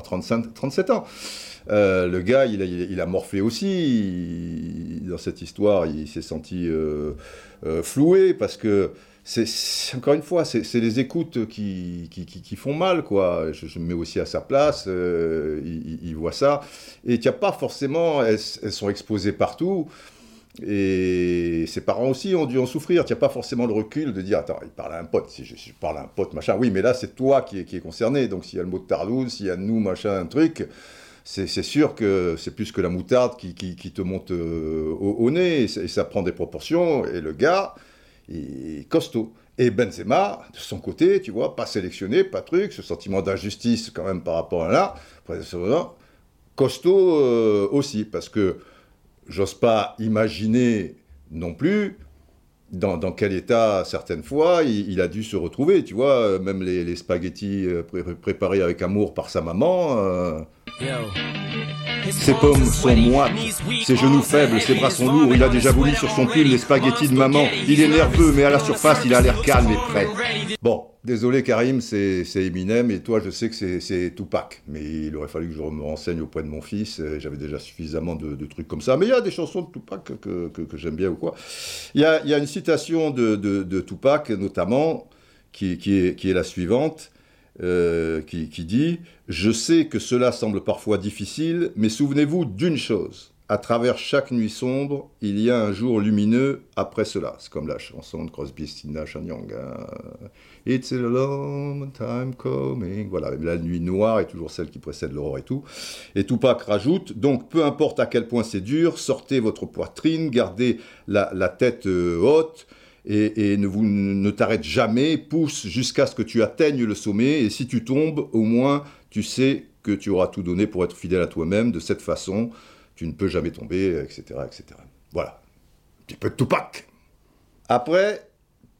trente-cinq, trente-sept ans. Euh, le gars, il a, il a morflé aussi, il, dans cette histoire, il s'est senti euh, euh, floué, parce que, c'est, c'est, encore une fois, c'est, c'est les écoutes qui, qui, qui, qui font mal, quoi. Je, je me mets aussi à sa place, euh, il, il voit ça, et il n'y a pas forcément, elles, elles sont exposées partout. Et ses parents aussi ont dû en souffrir. Tu n'as pas forcément le recul de dire « Attends, il parle à un pote, si je, si je parle à un pote, machin. » Oui, mais là, c'est toi qui est, qui est concerné. Donc, s'il y a le mot de Tarlouse, s'il y a nous, machin, un truc, c'est, c'est sûr que c'est plus que la moutarde qui, qui, qui te monte euh, au, au nez. Et ça, et ça prend des proportions. Et le gars, il est costaud. Et Benzema, de son côté, tu vois, pas sélectionné, pas truc, ce sentiment d'injustice quand même par rapport à là, costaud euh, aussi, parce que j'ose pas imaginer non plus dans, dans quel état, certaines fois, il, il a dû se retrouver. Tu vois, même les, les spaghettis pré- préparés avec amour par sa maman, euh, Ses paumes sont moites, ses genoux faibles, ses bras sont lourds, il a déjà voulu sur son pull les spaghettis de maman. Il est nerveux, mais à la surface, il a l'air calme et prêt. Bon, désolé Karim, c'est, c'est Eminem, et toi je sais que c'est, c'est Tupac. Mais il aurait fallu que je me renseigne auprès de mon fils, j'avais déjà suffisamment de, de trucs comme ça. Mais il y a des chansons de Tupac que, que, que, que j'aime bien ou quoi. Il y a, il y a une citation de, de, de Tupac, notamment, qui, qui, est, qui est la suivante. Euh, qui, qui dit « Je sais que cela semble parfois difficile, mais souvenez-vous d'une chose, à travers chaque nuit sombre, il y a un jour lumineux après cela. » C'est comme la chanson de Crosby, Stills, Nash and Young. Hein. « It's a long time coming. » Voilà, la nuit noire est toujours celle qui précède l'aurore et tout. Et Tupac rajoute « Donc, peu importe à quel point c'est dur, sortez votre poitrine, gardez la, la tête haute. » Et, et ne, vous, ne t'arrête jamais, pousse jusqu'à ce que tu atteignes le sommet, et si tu tombes, au moins, tu sais que tu auras tout donné pour être fidèle à toi-même, de cette façon, tu ne peux jamais tomber, et cetera, et cetera. Voilà, un petit peu de Tupac. Après,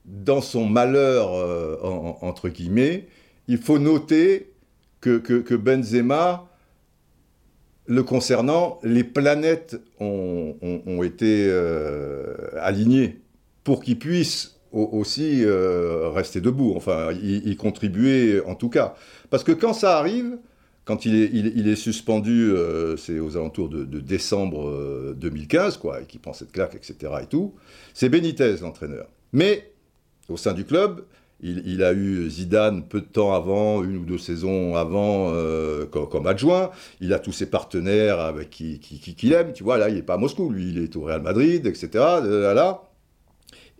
dans son malheur, euh, en, en, entre guillemets, il faut noter que, que, que Benzema... Le concernant, les planètes ont, ont, ont été euh, alignées. Pour qu'il puisse aussi euh, rester debout, enfin, y, y contribuer en tout cas. Parce que quand ça arrive, quand il est, il, il est suspendu, euh, c'est aux alentours de, de décembre deux mille quinze, quoi, et qu'il prend cette claque, et cetera et tout, c'est Benitez, l'entraîneur. Mais, au sein du club, il, il a eu Zidane peu de temps avant, une ou deux saisons avant, euh, comme, comme adjoint. Il a tous ses partenaires avec qui, qui, qui, qui l'aime, tu vois, là, il n'est pas à Moscou, lui, il est au Real Madrid, et cetera, là, là.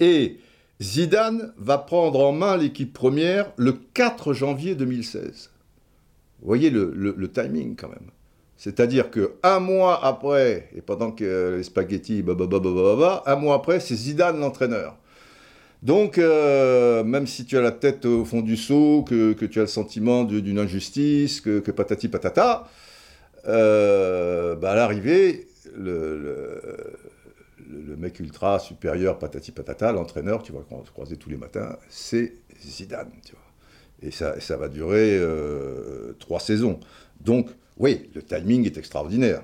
Et Zidane va prendre en main l'équipe première le quatre janvier deux mille seize. Vous voyez le, le, le timing quand même. C'est-à-dire qu'un mois après, et pendant que euh, les spaghettis, babababababa, un mois après, c'est Zidane l'entraîneur. Donc, euh, même si tu as la tête au fond du seau, que, que tu as le sentiment de, d'une injustice, que, que patati patata, euh, bah à l'arrivée, le... le Le mec ultra, supérieur, patati patata, l'entraîneur, tu vois, qu'on se croisait tous les matins, c'est Zidane, tu vois. Et ça, ça va durer euh, trois saisons. Donc, oui, le timing est extraordinaire.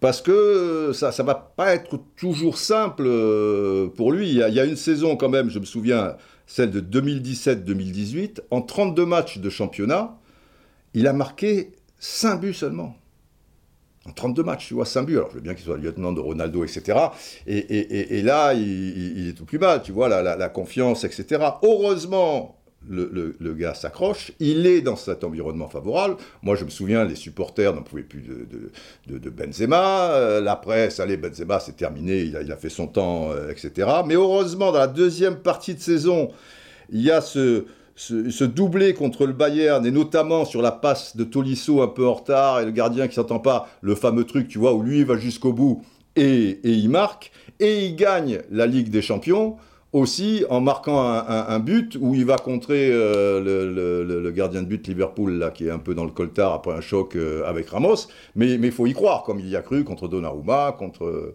Parce que ça ne va pas être toujours simple pour lui. Il y a, il y a une saison quand même, je me souviens, celle de deux mille dix-sept deux mille dix-huit, en trente-deux matchs de championnat, il a marqué cinq buts seulement. En trente-deux matchs, tu vois, cinq buts. Alors, je veux bien qu'il soit lieutenant de Ronaldo, et cetera. Et, et, et, et là, il, il, il est tout plus mal, tu vois, la, la, la confiance, et cetera. Heureusement, le, le, le gars s'accroche. Il est dans cet environnement favorable. Moi, je me souviens, les supporters n'en pouvaient plus de, de, de, de Benzema. Euh, la presse, allez, Benzema, c'est terminé, il a, il a fait son temps, euh, et cetera. Mais heureusement, dans la deuxième partie de saison, il y a ce... Se, se doubler contre le Bayern, et notamment sur la passe de Tolisso un peu en retard, et le gardien qui s'entend pas, le fameux truc, tu vois, où lui, il va jusqu'au bout, et, et il marque, et il gagne la Ligue des Champions, aussi en marquant un, un, un but, où il va contrer euh, le, le, le gardien de but Liverpool, là, qui est un peu dans le coltard après un choc euh, avec Ramos, mais il faut y croire, comme il y a cru, contre Donnarumma, contre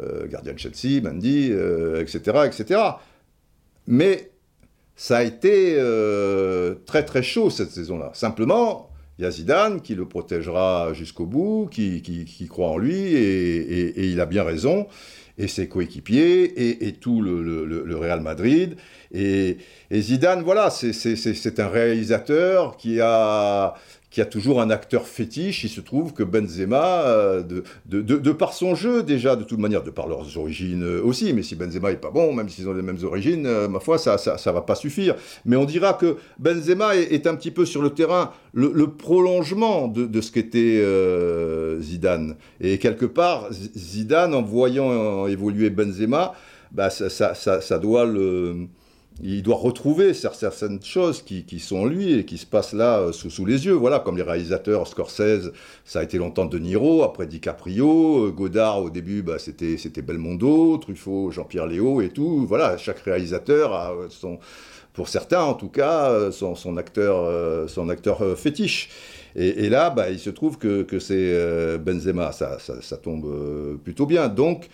euh, gardien de Chelsea, Mendy, euh, et cetera, et cetera. Mais... ça a été euh, très très chaud cette saison-là. Simplement, il y a Zidane qui le protégera jusqu'au bout, qui, qui, qui croit en lui, et, et, et il a bien raison, et ses coéquipiers, et, et tout le, le, le Real Madrid. Et, et Zidane, voilà, c'est, c'est, c'est, c'est un réalisateur qui a, qui a toujours un acteur fétiche. Il se trouve que Benzema, de, de, de, de par son jeu déjà, de toute manière, de par leurs origines aussi, mais si Benzema n'est pas bon, même s'ils ont les mêmes origines, euh, ma foi, ça ne va pas suffire. Mais on dira que Benzema est, est un petit peu sur le terrain le, le prolongement de, de ce qu'était euh, Zidane. Et quelque part, Zidane, en voyant évoluer Benzema, bah, ça, ça, ça, ça doit le... il doit retrouver certaines choses qui, qui sont lui et qui se passent là sous, sous les yeux. Voilà, comme les réalisateurs Scorsese, ça a été longtemps De Niro, après DiCaprio, Godard au début, bah, c'était, c'était Belmondo, Truffaut, Jean-Pierre Léaud et tout. Voilà, chaque réalisateur a son, pour certains en tout cas, son, son, acteur, son acteur fétiche. Et, et là, bah, il se trouve que, que c'est Benzema, ça, ça, ça tombe plutôt bien. Donc,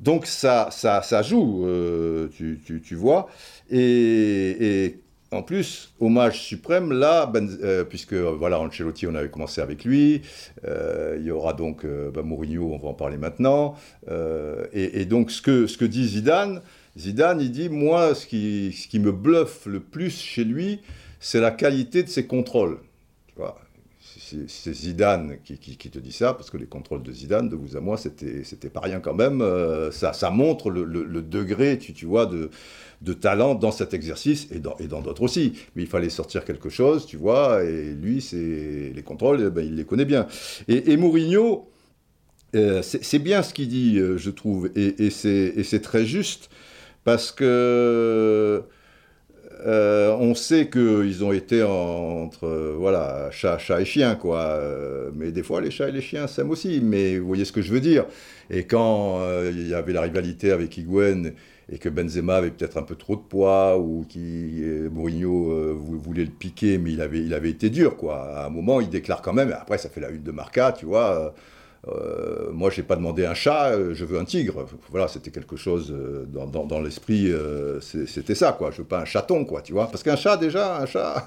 Donc ça, ça, ça joue, euh, tu, tu, tu vois, et, et En plus, hommage suprême, là, ben, euh, puisque euh, voilà, Ancelotti, on avait commencé avec lui, euh, il y aura donc euh, ben Mourinho, on va en parler maintenant, euh, et, et donc ce que, ce que dit Zidane, Zidane, il dit, moi, ce qui, ce qui me bluffe le plus chez lui, c'est la qualité de ses contrôles. Tu vois, c'est, c'est Zidane qui, qui, qui te dit ça, parce que les contrôles de Zidane, de vous à moi, c'était, c'était pas rien quand même, euh, ça, ça montre le, le, le degré, tu, tu vois, de... de talent dans cet exercice et dans, et dans d'autres aussi. Mais il fallait sortir quelque chose, tu vois, et lui, c'est, les contrôles, ben, il les connaît bien. Et, et Mourinho, euh, c'est, c'est bien ce qu'il dit, euh, je trouve, et, et, c'est, et c'est très juste, parce que euh, on sait qu'ils ont été en, entre, euh, voilà, chat, chat et chien, quoi. Euh, mais des fois, les chats et les chiens s'aiment aussi, mais vous voyez ce que je veux dire. Et quand euh, il y avait la rivalité avec Higuain, et que Benzema avait peut-être un peu trop de poids, ou qui euh, Mourinho euh, voulait le piquer, mais il avait, il avait été dur, quoi. À un moment, il déclare quand même, et après, ça fait la une de Marca, tu vois, euh, moi, j'ai pas demandé un chat, euh, je veux un tigre. Voilà, c'était quelque chose, euh, dans, dans, dans l'esprit, euh, c'était ça, quoi. Je veux pas un chaton, quoi, tu vois. Parce qu'un chat, déjà, un chat,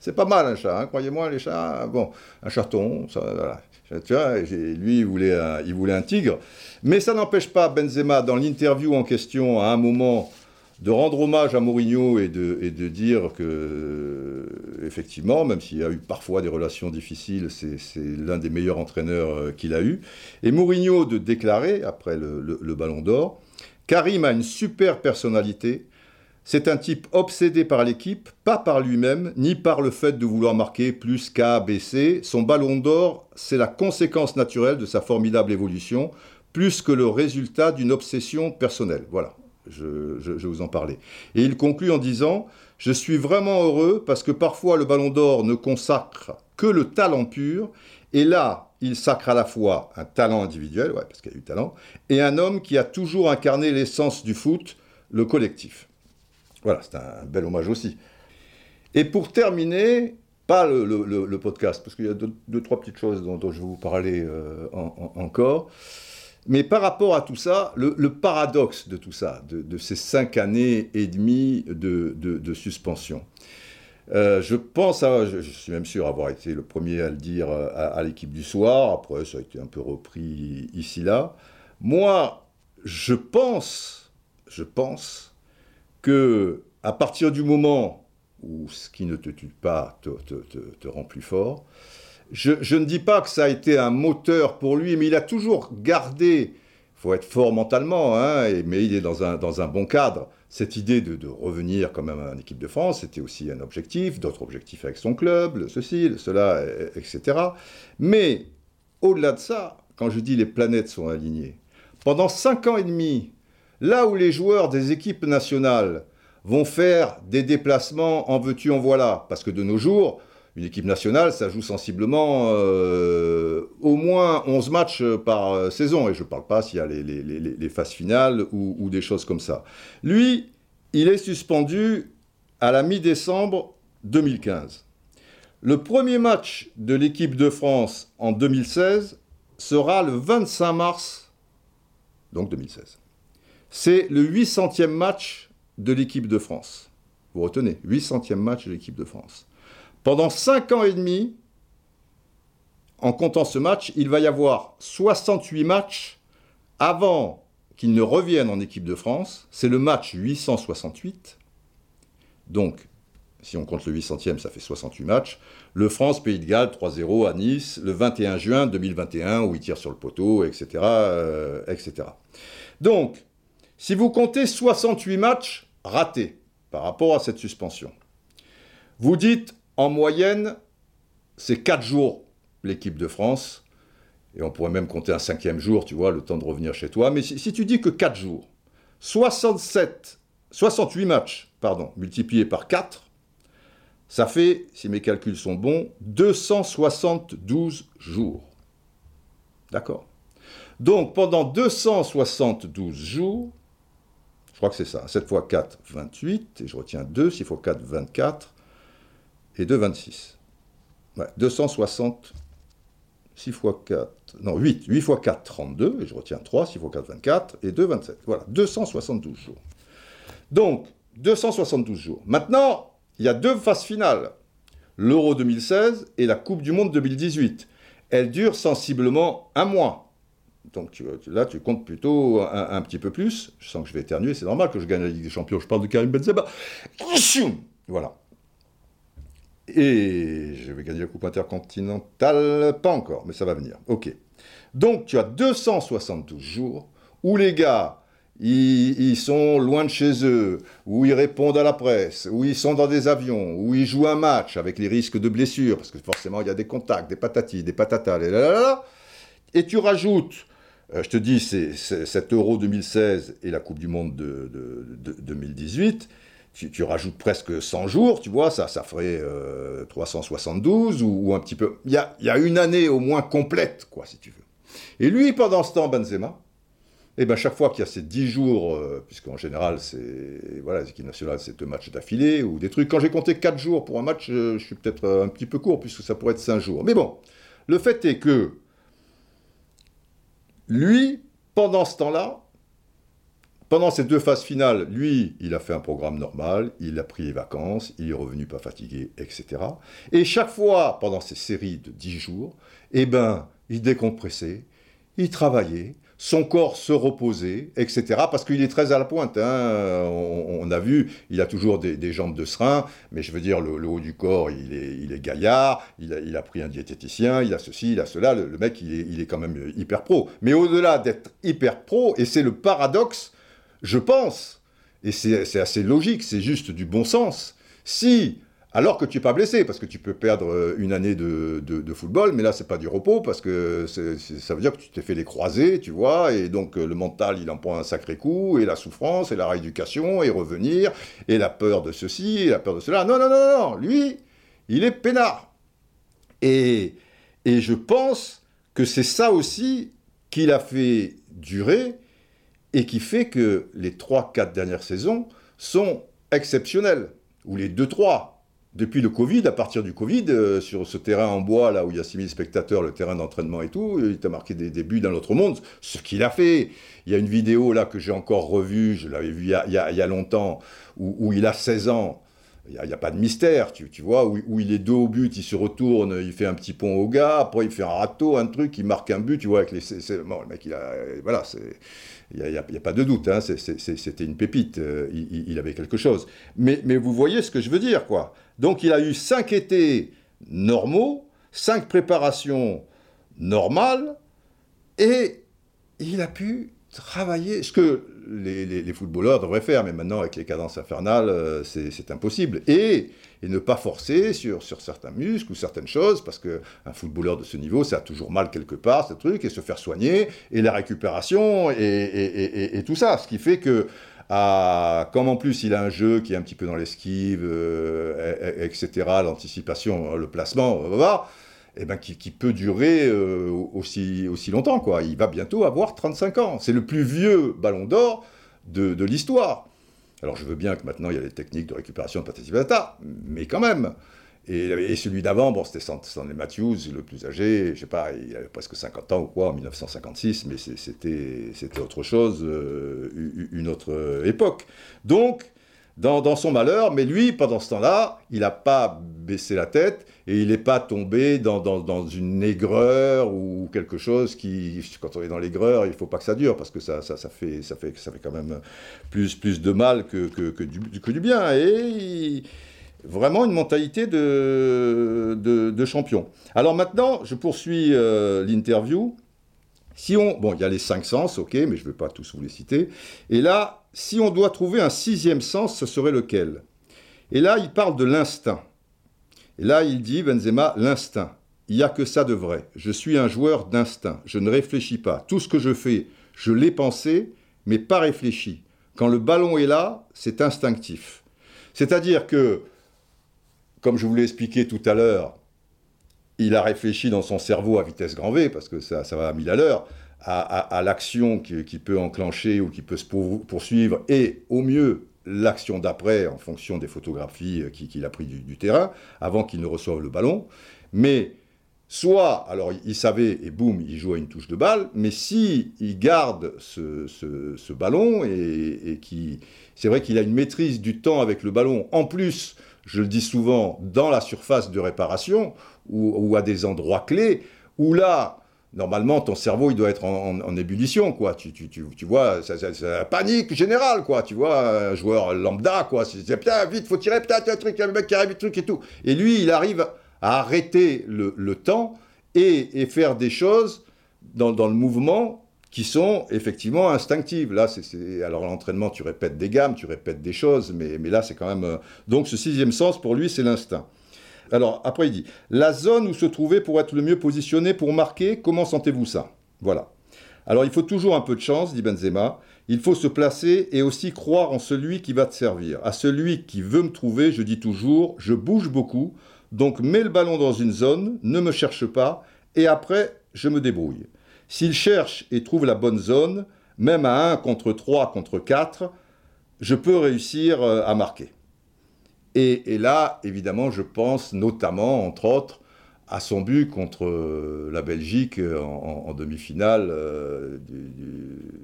c'est pas mal, un chat, hein, croyez-moi, les chats, bon, un chaton, ça, voilà. Tu vois, lui, il voulait, un, il voulait un tigre. Mais ça n'empêche pas Benzema, dans l'interview en question, à un moment, de rendre hommage à Mourinho et de, et de dire que, effectivement, même s'il y a eu parfois des relations difficiles, c'est, c'est l'un des meilleurs entraîneurs qu'il a eu. Et Mourinho de déclarer, après le, le, le Ballon d'Or, « Karim a une super personnalité. C'est un type obsédé par l'équipe, pas par lui-même, ni par le fait de vouloir marquer plus qu'A, B, C. Son Ballon d'Or, c'est la conséquence naturelle de sa formidable évolution, plus que le résultat d'une obsession personnelle. » Voilà, je, je, je vous en parlais. Et il conclut en disant « Je suis vraiment heureux parce que parfois le Ballon d'Or ne consacre que le talent pur, et là, il sacre à la fois un talent individuel, ouais, parce qu'il y a eu talent, et un homme qui a toujours incarné l'essence du foot, le collectif. » Voilà, c'est un bel hommage aussi. Et pour terminer... Pas le, le, le podcast, parce qu'il y a deux, deux trois petites choses dont, dont je vais vous parler euh, en, en, encore. Mais par rapport à tout ça, le, le paradoxe de tout ça, de, de ces cinq années et demie de, de, de suspension. Euh, je pense, à, je, je suis même sûr avoir été le premier à le dire à, à l'Équipe du soir, après ça a été un peu repris ici-là. Moi, je pense, je pense qu'à partir du moment... ou ce qui ne te tue pas te, te, te, te rend plus fort. Je, je ne dis pas que ça a été un moteur pour lui, mais il a toujours gardé, il faut être fort mentalement, hein, et, mais il est dans un, dans un bon cadre. Cette idée de, de revenir quand même à une équipe de France, c'était aussi un objectif, d'autres objectifs avec son club, le ceci, le cela, et cetera. Mais au-delà de ça, quand je dis les planètes sont alignées, pendant cinq ans et demi, là où les joueurs des équipes nationales vont faire des déplacements en veux-tu, en voilà. Parce que de nos jours, une équipe nationale, ça joue sensiblement euh, au moins onze matchs par saison. Et je ne parle pas s'il y a les, les, les, les phases finales ou, ou des choses comme ça. Lui, il est suspendu à la mi-décembre deux mille quinze. Le premier match de l'équipe de France en deux mille seize sera le vingt-cinq mars, donc deux mille seize. C'est le huit centième match de l'équipe de France. Vous retenez, huit centième match de l'équipe de France. Pendant cinq ans et demi, en comptant ce match, il va y avoir soixante-huit matchs avant qu'il ne revienne en équipe de France. C'est le match huit cent soixante-huit. Donc, si on compte le huit centième, ça fait soixante-huit matchs. Le France-Pays de Galles, trois zéro à Nice, le vingt et un juin deux mille vingt et un, où il tire sur le poteau, et cetera euh, et cetera. Donc, si vous comptez soixante-huit matchs, raté par rapport à cette suspension. Vous dites, en moyenne, c'est quatre jours l'équipe de France, et on pourrait même compter un cinquième jour, tu vois, le temps de revenir chez toi, mais si, si tu dis que quatre jours, soixante-sept, soixante-huit matchs, pardon, multipliés par quatre, ça fait, si mes calculs sont bons, deux cent soixante-douze jours. D'accord. Donc, pendant deux cent soixante-douze jours, je crois que c'est ça. sept fois quatre, vingt-huit. Et je retiens deux. six fois quatre, vingt-quatre. Et deux, vingt-six. Ouais, deux cent soixante. six fois quatre. Non, huit. huit fois quatre, trente-deux. Et je retiens trois. six fois quatre, vingt-quatre. Et deux, vingt-sept. Voilà, deux cent soixante-douze jours. Donc, deux cent soixante-douze jours. Maintenant, Il y a deux phases finales, l'Euro deux mille seize et la Coupe du Monde deux mille dix-huit. Elles durent sensiblement un mois. Donc tu, là, tu comptes plutôt un, un petit peu plus. Je sens que je vais éternuer, c'est normal que je gagne la Ligue des Champions. Je parle de Karim Benzema. Voilà. Et je vais gagner la Coupe Intercontinentale, pas encore, mais ça va venir. Ok. Donc tu as deux cent soixante-douze jours où les gars, ils, ils sont loin de chez eux, où ils répondent à la presse, où ils sont dans des avions, où ils jouent un match avec les risques de blessures, parce que forcément il y a des contacts, des patatis, des patatas, et là là là. Et tu rajoutes, euh, je te dis, c'est, c'est cet Euro deux mille seize et la Coupe du Monde de, de, de deux mille dix-huit. Tu, tu rajoutes presque cent jours, tu vois, ça, ça ferait euh, trois cent soixante-douze ou, ou un petit peu... Il y a, y a une année au moins complète, quoi, si tu veux. Et lui, pendant ce temps, Benzema, eh ben, chaque fois qu'il y a ces dix jours, euh, puisqu'en général, c'est... Voilà, l'équipe nationale, c'est deux matchs d'affilée ou des trucs. Quand j'ai compté quatre jours pour un match, euh, je suis peut-être un petit peu court, puisque ça pourrait être cinq jours. Mais bon, le fait est que... Lui, pendant ce temps-là... Pendant ces deux phases finales, lui, il a fait un programme normal, il a pris les vacances, il est revenu pas fatigué, et cetera. Et chaque fois, pendant ces séries de dix jours, eh ben, il décompressait, il travaillait, son corps se reposait, et cetera. Parce qu'il est très à la pointe, hein. on, on a vu, il a toujours des, des jambes de serin, mais je veux dire, le, le haut du corps, il est, il est gaillard, il a, il a pris un diététicien, il a ceci, il a cela, le, le mec, il est, il est quand même hyper pro. Mais au-delà d'être hyper pro, et c'est le paradoxe, je pense, et c'est, c'est assez logique, c'est juste du bon sens, si, alors que tu n'es pas blessé, parce que tu peux perdre une année de, de, de football, mais là, ce n'est pas du repos, parce que c'est, c'est, ça veut dire que tu t'es fait les croisés, tu vois, et donc le mental, il en prend un sacré coup, et la souffrance, et la rééducation, et revenir, et la peur de ceci, et la peur de cela. Non, non, non, non, lui, il est peinard. Et, et je pense que c'est ça aussi qui l'a fait durer, et qui fait que les trois quatre dernières saisons sont exceptionnelles, ou les deux trois. Depuis le Covid, à partir du Covid, euh, sur ce terrain en bois, là où il y a six mille spectateurs, le terrain d'entraînement et tout, il t'a marqué des, des buts dans l'autre monde, ce qu'il a fait. Il y a une vidéo là que j'ai encore revue, je l'avais vue il y a, il y a, il y a longtemps, où, où il a seize ans. Il n'y a, a pas de mystère, tu, tu vois, où, où il est dos au but, il se retourne, il fait un petit pont au gars, après il fait un râteau, un truc, il marque un but, tu vois, avec les... C'est, c'est, bon, le mec, il a... Voilà, c'est... Il n'y a, a, a pas de doute, hein, c'est, c'est, c'était une pépite, euh, il, il avait quelque chose. Mais, mais vous voyez ce que je veux dire, quoi. Donc il a eu cinq étés normaux, cinq préparations normales, et il a pu travailler ce que les, les, les footballeurs devraient faire, mais maintenant avec les cadences infernales, euh, c'est, c'est impossible. Et, et ne pas forcer sur, sur certains muscles ou certaines choses, parce qu'un footballeur de ce niveau, ça a toujours mal quelque part, ce truc, et se faire soigner, et la récupération, et, et, et, et, et tout ça. Ce qui fait que, à, comme en plus il a un jeu qui est un petit peu dans l'esquive, euh, et cetera, l'anticipation, le placement, voilà, eh ben, qui, qui peut durer euh, aussi, aussi longtemps, quoi. Il va bientôt avoir trente-cinq ans. C'est le plus vieux Ballon d'Or de, de l'histoire. Alors, je veux bien que maintenant, il y a les techniques de récupération de patati patata, mais quand même. Et, et celui d'avant, bon, c'était Stanley Matthews, le plus âgé, je sais pas, il avait presque cinquante ans ou quoi, en dix-neuf cent cinquante-six, mais c'est, c'était, c'était autre chose, euh, une autre époque. Donc, Dans, dans son malheur, mais lui, pendant ce temps-là, il n'a pas baissé la tête et il n'est pas tombé dans, dans, dans une aigreur ou quelque chose qui, quand on est dans l'aigreur, il ne faut pas que ça dure parce que ça, ça, ça, fait, ça, fait, ça fait quand même plus, plus de mal que, que, que, du, que du bien. Et il, vraiment une mentalité de, de, de champion. Alors maintenant, je poursuis euh, l'interview. Si on, bon, il y a les cinq sens, ok, mais je ne vais pas tous vous les citer. Et là, si on doit trouver un sixième sens, ce serait lequel? Et là, il parle de l'instinct. Et là, il dit, Benzema, l'instinct. Il n'y a que ça de vrai. Je suis un joueur d'instinct. Je ne réfléchis pas. Tout ce que je fais, je l'ai pensé, mais pas réfléchi. Quand le ballon est là, c'est instinctif. C'est-à-dire que, comme je vous l'ai expliqué tout à l'heure, il a réfléchi dans son cerveau à vitesse grand V, parce que ça, ça va à mille à l'heure, à, à, à l'action qui, qui peut enclencher ou qui peut se pour, poursuivre, et au mieux, l'action d'après, en fonction des photographies qu'il a prises du, du terrain, avant qu'il ne reçoive le ballon. Mais soit, alors il savait, et boum, il joue à une touche de balle, mais si il garde ce, ce, ce ballon, et, et qui, c'est vrai qu'il a une maîtrise du temps avec le ballon, en plus... je le dis souvent, dans la surface de réparation ou, ou à des endroits clés, où là, normalement, ton cerveau, il doit être en, en, en ébullition, quoi. Tu, tu, tu, tu vois, ça, ça, ça, panique générale, quoi. Tu vois, un joueur lambda, quoi. C'est, c'est, putain, vite, faut tirer, putain, un truc, il y a le mec qui arrive, le truc et tout. Et lui, il arrive à arrêter le, le temps et, et faire des choses dans, dans le mouvement qui sont effectivement instinctives. Là, c'est, c'est, alors l'entraînement, tu répètes des gammes, tu répètes des choses, mais, mais là, c'est quand même... Euh, donc, ce sixième sens, pour lui, c'est l'instinct. Alors, après, il dit « La zone où se trouver pour être le mieux positionné pour marquer, comment sentez-vous ça ?» Voilà. Alors, il faut toujours un peu de chance, dit Benzema. Il faut se placer et aussi croire en celui qui va te servir. À celui qui veut me trouver, je dis toujours « Je bouge beaucoup, donc mets le ballon dans une zone, ne me cherche pas, et après, je me débrouille. S'il cherche et trouve la bonne zone, même à un contre trois contre quatre, je peux réussir à marquer. » Et, et là, évidemment, je pense notamment, entre autres, à son but contre la Belgique en, en demi-finale euh, du, du,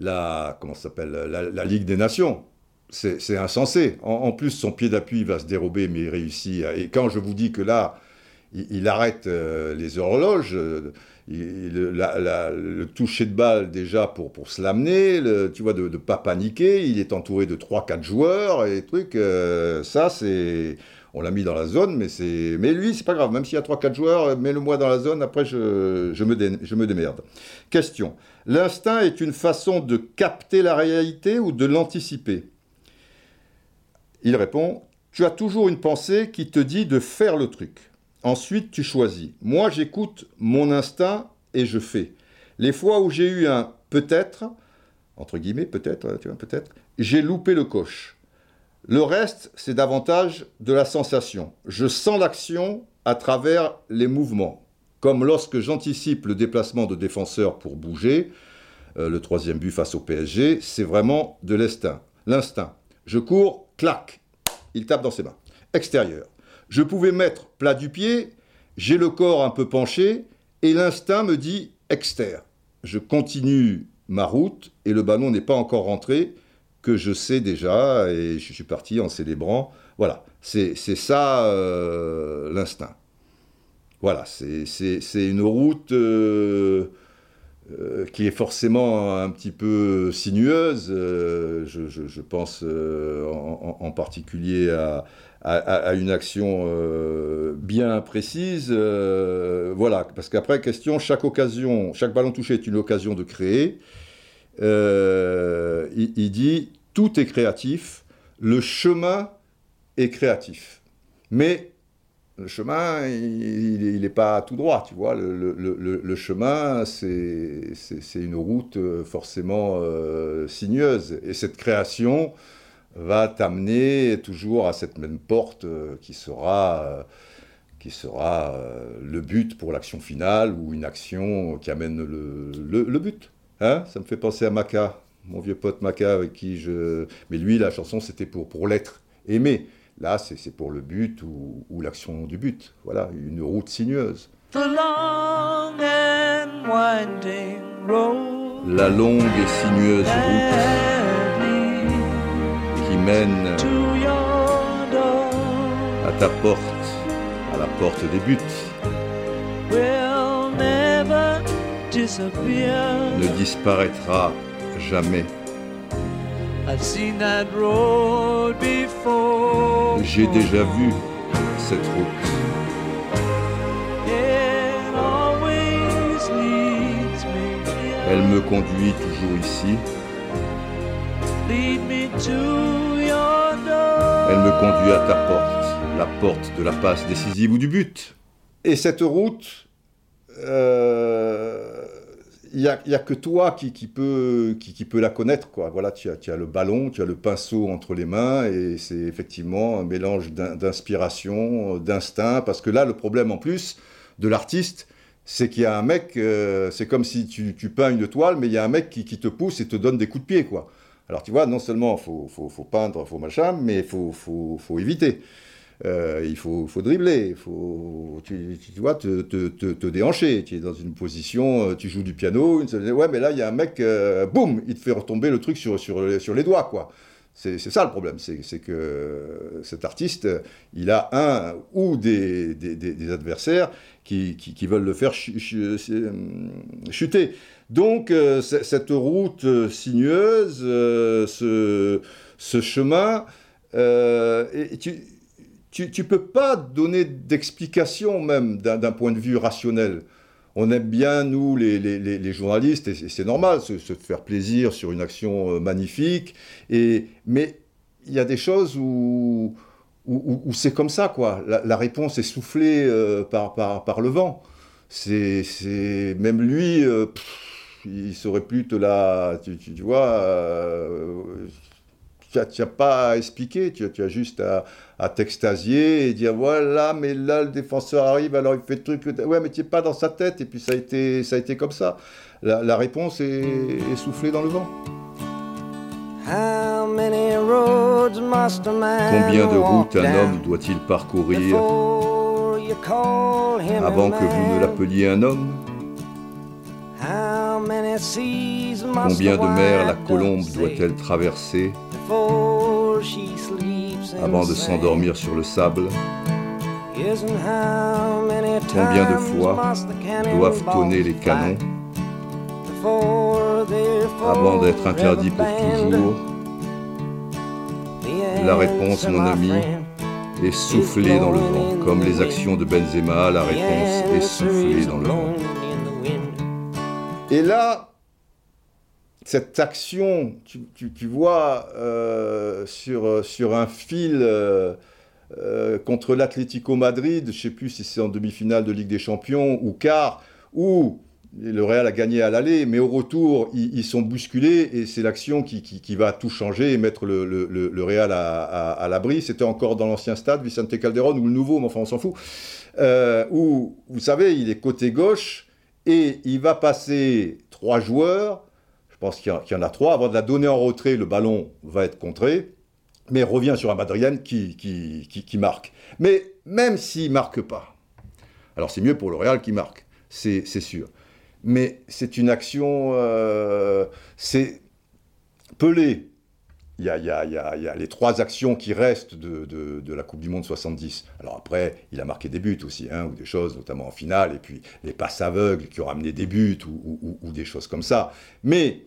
la, comment ça s'appelle, la, la Ligue des Nations. C'est, c'est insensé. En, en plus, son pied d'appui va se dérober, mais il réussit. Et quand je vous dis que là, il, il arrête euh, les horloges, euh, il, la, la, le toucher de balle déjà pour, pour se l'amener, le, tu vois, de ne pas paniquer, il est entouré de trois quatre joueurs et trucs, euh, ça c'est... On l'a mis dans la zone, mais, c'est, mais lui c'est pas grave, même s'il y a trois quatre joueurs, mets-le-moi dans la zone, après je, je, me dé, je me démerde. Question, l'instinct est une façon de capter la réalité ou de l'anticiper? Il répond, tu as toujours une pensée qui te dit de faire le truc. Ensuite, tu choisis. Moi, j'écoute mon instinct et je fais. Les fois où j'ai eu un « peut-être », entre guillemets, peut-être, tu vois, peut-être, j'ai loupé le coche. Le reste, c'est davantage de la sensation. Je sens l'action à travers les mouvements, comme lorsque j'anticipe le déplacement de défenseurs pour bouger, euh, le troisième but face au P S G, c'est vraiment de l'instinct. L'instinct. Je cours, clac, il tape dans ses mains. Extérieur. Je pouvais mettre plat du pied, j'ai le corps un peu penché, et l'instinct me dit externe. Je continue ma route, et le ballon n'est pas encore rentré, que je sais déjà, et je suis parti en célébrant. Voilà, c'est, c'est ça euh, l'instinct. Voilà, c'est, c'est, c'est une route euh, euh, qui est forcément un petit peu sinueuse. Euh, je, je, je pense euh, en, en particulier à... À, à une action euh, bien précise, euh, voilà, parce qu'après, question, chaque occasion, chaque ballon touché est une occasion de créer, euh, il, il dit, tout est créatif, le chemin est créatif, mais le chemin, il n'est pas tout droit, tu vois, le, le, le, le chemin, c'est, c'est, c'est une route forcément euh, sinueuse, et cette création va t'amener toujours à cette même porte euh, qui sera, euh, qui sera euh, le but pour l'action finale ou une action qui amène le, le, le but. Hein, ça me fait penser à Marca, mon vieux pote Marca avec qui je... Mais lui, la chanson, c'était pour, pour l'être aimé. Là, c'est, c'est pour le but ou, ou l'action du but. Voilà, une route sinueuse. The long and winding road. La longue et sinueuse route mène à ta porte, à la porte des buts. Ne disparaîtra jamais. J'ai déjà vu cette route. Elle me conduit toujours ici. Elle me conduit à ta porte, la porte de la passe décisive ou du but. Et cette route, il euh, n'y a, a que toi qui, qui, peut, qui, qui peut la connaître, quoi. Voilà, tu as, tu as le ballon, tu as le pinceau entre les mains, et c'est effectivement un mélange d'in, d'inspiration, d'instinct, parce que là, le problème en plus de l'artiste, c'est qu'il y a un mec, euh, c'est comme si tu, tu peins une toile, mais il y a un mec qui, qui te pousse et te donne des coups de pied, quoi. Alors tu vois, non seulement il faut, faut, faut peindre, il faut machin, mais il faut, faut, faut éviter. Euh, il faut, faut dribbler, faut, tu, tu vois, te, te, te, te déhancher. Tu es dans une position, tu joues du piano, une seule... ouais, mais là il y a un mec, euh, boum, il te fait retomber le truc sur, sur, sur les doigts, quoi. C'est, c'est ça le problème, c'est, c'est que cet artiste, il a un ou des, des, des, des adversaires qui, qui, qui veulent le faire ch- ch- chuter. Donc euh, c- cette route sinueuse, euh, ce, ce chemin, euh, et tu, tu, tu peux pas donner d'explication même d'un, d'un point de vue rationnel. On aime bien, nous, les, les, les journalistes, et c'est normal, se, se faire plaisir sur une action magnifique. Et, mais il y a des choses où, où, où c'est comme ça, quoi. La, la réponse est soufflée euh, par, par, par le vent. C'est, c'est, même lui, euh, pff, il saurait plus te la... Tu, tu, tu vois, euh, tu n'as pas à expliquer, tu, tu as juste à, à t'extasier et dire voilà, mais là le défenseur arrive, alors il fait le truc, ouais, mais tu n'es pas dans sa tête, et puis ça a été, ça a été comme ça. La, la réponse est, est soufflée dans le vent. Combien de routes un homme doit-il parcourir avant que vous ne l'appeliez un homme ? Combien de mers la colombe doit-elle traverser avant de s'endormir sur le sable ? Combien de fois doivent tonner les canons avant d'être interdits pour toujours ? La réponse, mon ami, est soufflée dans le vent. Comme les actions de Benzema, la réponse est soufflée dans le vent. Et là, cette action, tu, tu, tu vois, euh, sur, sur un fil euh, euh, contre l'Atlético Madrid, je ne sais plus si c'est en demi-finale de Ligue des Champions ou quart, où le Real a gagné à l'aller, mais au retour, ils, ils sont bousculés, et c'est l'action qui, qui, qui va tout changer et mettre le, le, le, le Real à, à, à l'abri. C'était encore dans l'ancien stade, Vicente Calderón, ou le nouveau, mais enfin on s'en fout, euh, où, vous savez, il est côté gauche, et il va passer trois joueurs, je pense qu'il y, a, qu'il y en a trois, avant de la donner en retrait, le ballon va être contré, mais revient sur un Madrilène qui, qui, qui, qui marque. Mais même s'il ne marque pas, alors c'est mieux pour le Real qui marque, c'est, c'est sûr. Mais c'est une action, euh, c'est Pelé. Il y, a, il, y a, il y a les trois actions qui restent de, de, de la Coupe du Monde soixante-dix. Alors après, il a marqué des buts aussi, hein, ou des choses, notamment en finale, et puis les passes aveugles qui ont ramené des buts, ou, ou, ou des choses comme ça. Mais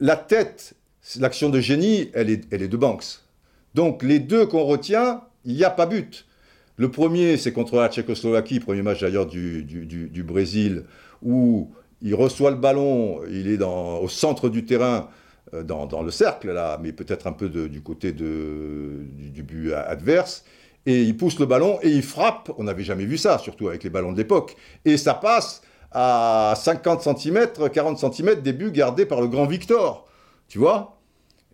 la tête, l'action de génie, elle est, elle est de Banks. Donc les deux qu'on retient, il n'y a pas but. Le premier, c'est contre la Tchécoslovaquie, premier match d'ailleurs du, du, du, du Brésil, où il reçoit le ballon, il est dans, au centre du terrain, Dans, dans le cercle, là, mais peut-être un peu de, du côté de, du, du but adverse, et il pousse le ballon et il frappe, on n'avait jamais vu ça, surtout avec les ballons de l'époque, et ça passe à cinquante centimètres, quarante centimètres des buts gardés par le grand Victor, tu vois ?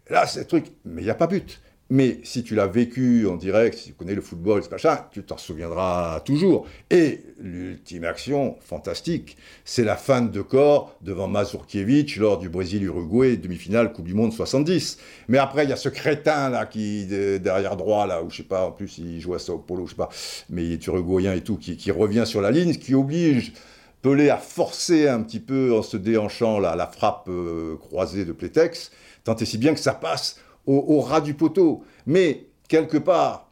Là, c'est le truc, mais il n'y a pas but. Mais si tu l'as vécu en direct, si tu connais le football, ce machin, tu t'en souviendras toujours. Et l'ultime action, fantastique, c'est la fin de corps devant Mazurkiewicz lors du Brésil-Uruguay, demi-finale Coupe du Monde soixante-dix. Mais après, il y a ce crétin là qui, derrière droit, là, où je sais pas, en plus il joue à Sao Paulo, je sais pas, mais il est uruguayen et tout, qui, qui revient sur la ligne, qui oblige Pelé à forcer un petit peu en se déhanchant là, la frappe euh, croisée de Plétex, tant et si bien que ça passe Au, au ras du poteau. Mais quelque part,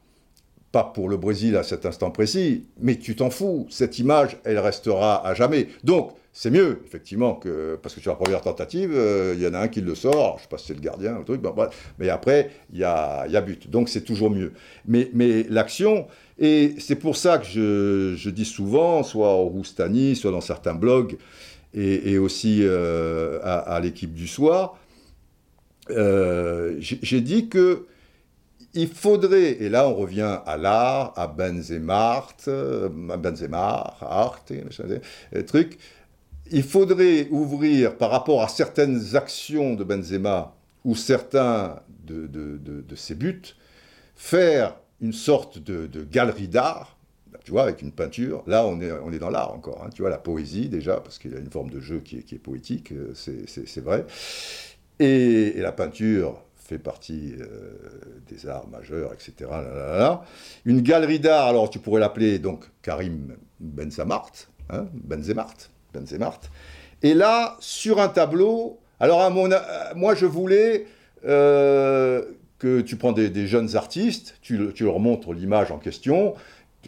pas pour le Brésil à cet instant précis, mais tu t'en fous, cette image, elle restera à jamais. Donc, c'est mieux, effectivement, que, parce que sur la première tentative, il euh, y en a un qui le sort, je ne sais pas si c'est le gardien ou le truc, ben, ben, mais après, il y a, y a but. Donc, c'est toujours mieux. Mais, mais l'action, et c'est pour ça que je, je dis souvent, soit au Roustani, soit dans certains blogs, et, et aussi euh, à, à l'équipe du soir, Euh, j'ai, j'ai dit que il faudrait, et là on revient à l'art, à Benzema, à Benzema, Art, truc, il faudrait ouvrir par rapport à certaines actions de Benzema ou certains de, de, de, de ses buts, faire une sorte de, de galerie d'art. Tu vois, avec une peinture, là on est, on est dans l'art encore, hein, tu vois, la poésie déjà, parce qu'il y a une forme de jeu qui est, qui est poétique, c'est, c'est, c'est vrai. Et, et la peinture fait partie euh, des arts majeurs, et cetera. Là, là, là. Une galerie d'art, alors tu pourrais l'appeler donc Karim Benzema, hein, Benzema, Benzema. Et là, sur un tableau, alors à mon, moi je voulais euh, que tu prends des, des jeunes artistes, tu, tu leur montres l'image en question.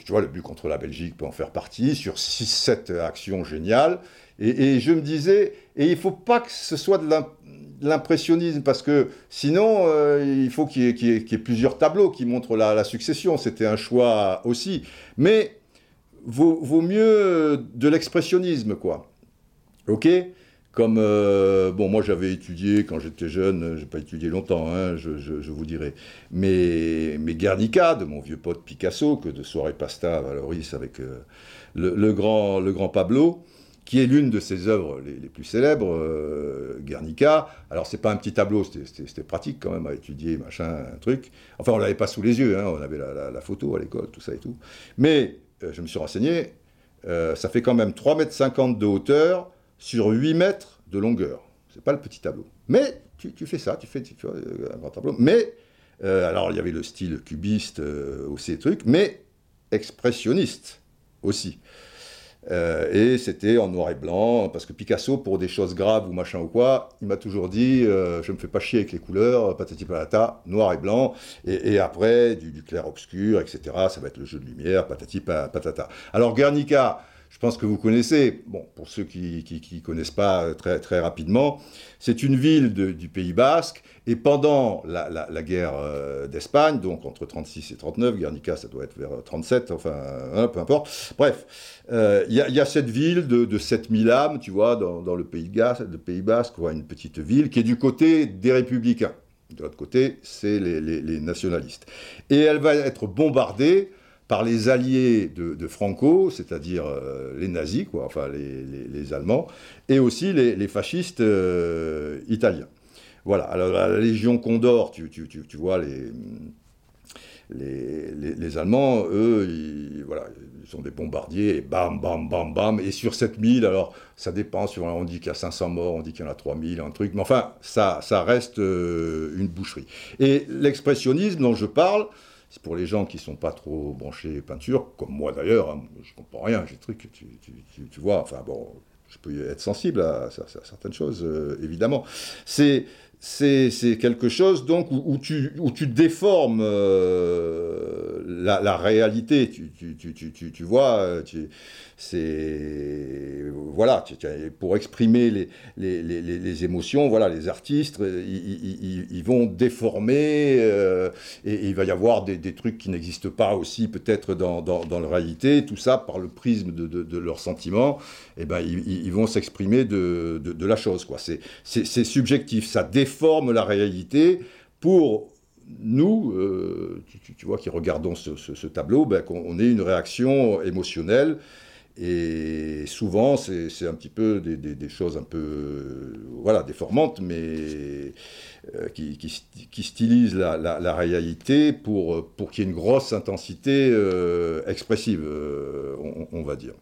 Tu vois, le but contre la Belgique peut en faire partie, sur six sept actions géniales. Et, et je me disais, et il ne faut pas que ce soit de l'imp- l'impressionnisme, parce que sinon, euh, il faut qu'il y ait, qu'il y ait, qu'il y ait plusieurs tableaux qui montrent la, la succession. C'était un choix aussi. Mais vaut, vaut mieux de l'expressionnisme, quoi. OK ? Comme, euh, bon, moi j'avais étudié quand j'étais jeune, j'ai pas étudié longtemps, hein, je, je, je vous dirai, mais, mais Guernica, de mon vieux pote Picasso, que de Soirée Pasta valorise avec euh, le, le, grand, le grand Pablo, qui est l'une de ses œuvres les, les plus célèbres, euh, Guernica. Alors c'est pas un petit tableau, c'était, c'était, c'était pratique quand même à étudier, machin, un truc. Enfin, on l'avait pas sous les yeux, hein, on avait la, la, la photo à l'école, tout ça et tout. Mais, euh, je me suis renseigné, euh, ça fait quand même trois mètres cinquante de hauteur, sur huit mètres de longueur. C'est pas le petit tableau. Mais tu, tu fais ça, tu fais, tu fais un grand tableau. Mais, euh, alors il y avait le style cubiste euh, aussi, trucs, mais expressionniste aussi. Euh, et c'était en noir et blanc, parce que Picasso, pour des choses graves ou machin ou quoi, il m'a toujours dit euh, « je me fais pas chier avec les couleurs, patati patata, noir et blanc, et, et après du, du clair-obscur, et cetera. Ça va être le jeu de lumière, patati patata. » Alors Guernica, je pense que vous connaissez, bon, pour ceux qui ne connaissent pas très, très rapidement, c'est une ville de, du Pays Basque, et pendant la, la, la guerre euh, d'Espagne, donc entre trente-six et trente-neuf, Guernica ça doit être vers trente-sept, enfin, hein, peu importe, bref, il euh, y, y a cette ville de, de sept mille âmes, tu vois, dans, dans le, Pays Basque, le Pays Basque, quoi, une petite ville qui est du côté des Républicains, de l'autre côté, c'est les, les, les nationalistes, et elle va être bombardée par les alliés de, de Franco, c'est-à-dire euh, les nazis, quoi, enfin les, les, les Allemands, et aussi les, les fascistes euh, italiens. Voilà, alors la Légion Condor, tu, tu, tu, tu vois, les, les, les, les Allemands, eux, ils, voilà, ils sont des bombardiers, et bam, bam, bam, bam, et sur sept mille, alors ça dépend, sur, on dit qu'il y a cinq cents morts, on dit qu'il y en a trois mille, un truc, mais enfin, ça, ça reste euh, une boucherie. Et l'expressionnisme dont je parle, c'est pour les gens qui ne sont pas trop branchés peinture, comme moi d'ailleurs, hein, je ne comprends rien, j'ai des trucs, tu, tu, tu, tu vois, enfin bon, je peux être sensible à, à, à certaines choses, euh, évidemment. C'est, c'est, c'est quelque chose donc où, où, tu, où tu déformes euh, la, la réalité, tu, tu, tu, tu, tu, tu vois, tu, c'est, voilà, tu, tu, pour exprimer les, les, les, les, les émotions, voilà, les artistes, ils vont déformer, euh, et, et il va y avoir des, des trucs qui n'existent pas aussi, peut-être dans, dans, dans la réalité, tout ça par le prisme de, de, de leurs sentiments, et ben, ils, ils vont s'exprimer de, de, de la chose, quoi. C'est, c'est, c'est subjectif, ça déforme la réalité pour... Nous, euh, tu, tu vois, qui regardons ce, ce, ce tableau, ben, qu'on ait une réaction émotionnelle. Et souvent, c'est, c'est un petit peu des, des, des choses un peu, euh, voilà, déformantes, mais euh, qui, qui, qui stylisent la, la, la réalité pour, pour qu'il y ait une grosse intensité euh, expressive, euh, on, on va dire.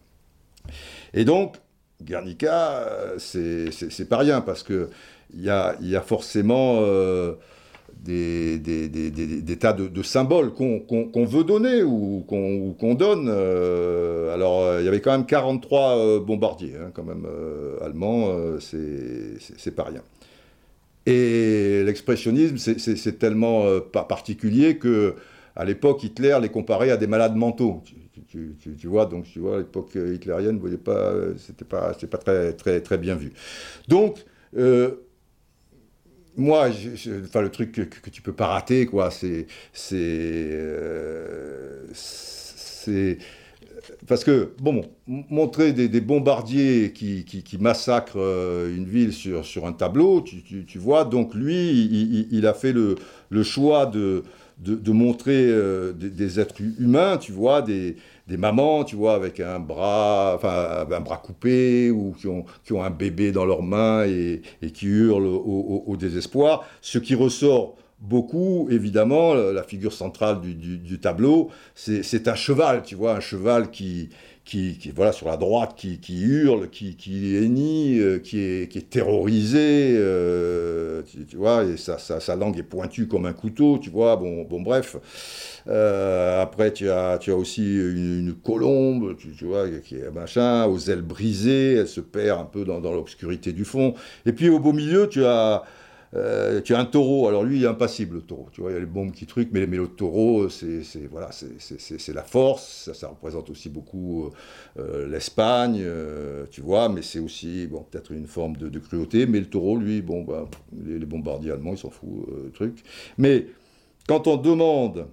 Et donc, Guernica, c'est, c'est, c'est pas rien, parce qu'il y a, y a forcément... Euh, Des, des, des, des, des tas de, de symboles qu'on, qu'on, qu'on veut donner ou qu'on, ou qu'on donne. Euh, alors, euh, il y avait quand même quarante-trois euh, bombardiers, hein, quand même, euh, allemands, euh, c'est, c'est, c'est pas rien. Et l'expressionnisme, c'est, c'est, c'est tellement euh, pas particulier que, à l'époque, Hitler les comparait à des malades mentaux. Tu, tu, tu, tu vois, donc, tu vois, l'époque hitlérienne, vous voyez pas, c'était pas, c'était pas très, très, très bien vu. Donc, euh, moi, je, je, enfin, le truc que, que tu peux pas rater, quoi, c'est, c'est, euh, c'est, parce que bon, montrer des, des bombardiers qui, qui, qui massacrent une ville sur, sur un tableau, tu, tu, tu vois, donc lui, il, il, il a fait le, le choix de, de, de montrer euh, des, des êtres humains, tu vois, des des mamans, tu vois, avec un bras, enfin, un bras coupé, ou qui ont, qui ont un bébé dans leurs mains et, et qui hurlent au, au, au désespoir. Ce qui ressort beaucoup, évidemment, la figure centrale du, du, du tableau, c'est, c'est un cheval, tu vois, un cheval qui, qui, qui voilà, sur la droite, qui, qui hurle, qui, qui hennit, euh, qui, est, qui est terrorisé, euh, tu, tu vois, et sa, sa, sa langue est pointue comme un couteau, tu vois, bon, bon bref... Euh, après, tu as, tu as aussi une, une colombe, tu, tu vois, qui est machin, aux ailes brisées, elle se perd un peu dans, dans l'obscurité du fond. Et puis, au beau milieu, tu as Euh, tu as un taureau, alors lui il est impassible le taureau, tu vois, il a les bons petits trucs, mais, mais le taureau c'est, c'est, voilà, c'est, c'est, c'est, c'est la force, ça, ça représente aussi beaucoup euh, l'Espagne, euh, tu vois, mais c'est aussi bon, peut-être une forme de, de cruauté, mais le taureau lui, bon, bah, les, les bombardiers allemands ils s'en foutent, euh, truc. Mais quand on demande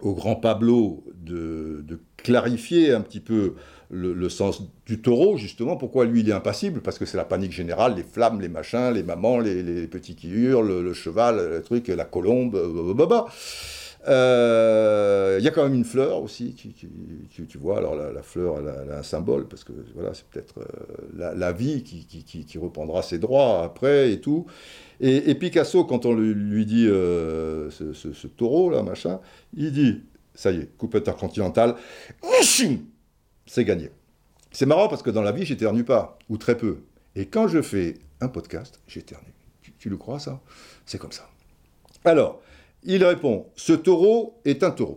au grand Pablo de, de clarifier un petit peu le, le sens du taureau, justement, pourquoi lui il est impassible, parce que c'est la panique générale, les flammes, les machins, les mamans, les, les petits qui hurlent, le, le cheval, le truc, la colombe, blablabla. Il euh, y a quand même une fleur aussi, qui, qui, qui, tu vois, alors la, la fleur elle a, elle a un symbole, parce que voilà, c'est peut-être euh, la, la vie qui, qui, qui, qui reprendra ses droits après et tout. Et, et Picasso, quand on lui, lui dit euh, ce, ce, ce taureau là, machin, il dit, ça y est, Coupe Intercontinentale, c'est gagné. C'est marrant parce que dans la vie, j'éternue pas, ou très peu. Et quand je fais un podcast, j'éternue. Tu, tu le crois, ça ? C'est comme ça. Alors, il répond, ce taureau est un taureau.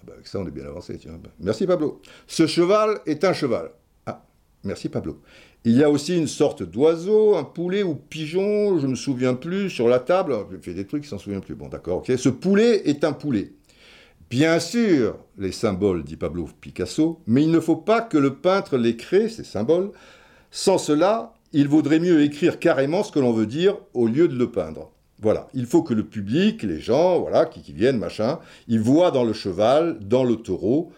Ah ben avec ça, on est bien avancé. Tiens. Merci, Pablo. Ce cheval est un cheval. Ah, merci, Pablo. Il y a aussi une sorte d'oiseau, un poulet ou pigeon, je ne me souviens plus, sur la table. J'ai fait des trucs, je ne m'en souviens plus. Bon, d'accord, ok. Ce poulet est un poulet. Bien sûr, les symboles, dit Pablo Picasso, mais il ne faut pas que le peintre les crée, ces symboles. Sans cela, il vaudrait mieux écrire carrément ce que l'on veut dire au lieu de le peindre. Voilà, il faut que le public, les gens, voilà, qui, qui viennent, machin, ils voient dans le cheval, dans le taureau,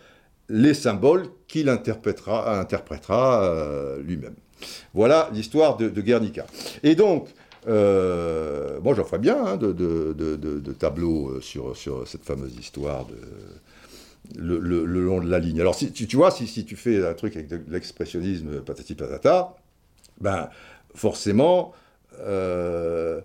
les symboles qu'il interprétera, interprétera euh, lui-même. Voilà l'histoire de, de Guernica. Et donc, Euh, bon, j'en ferai bien hein, de, de, de, de, de tableaux sur, sur cette fameuse histoire de, le, le, le long de la ligne. Alors, si, tu, tu vois, si, si tu fais un truc avec de, de l'expressionnisme patati patata, ben, forcément, euh,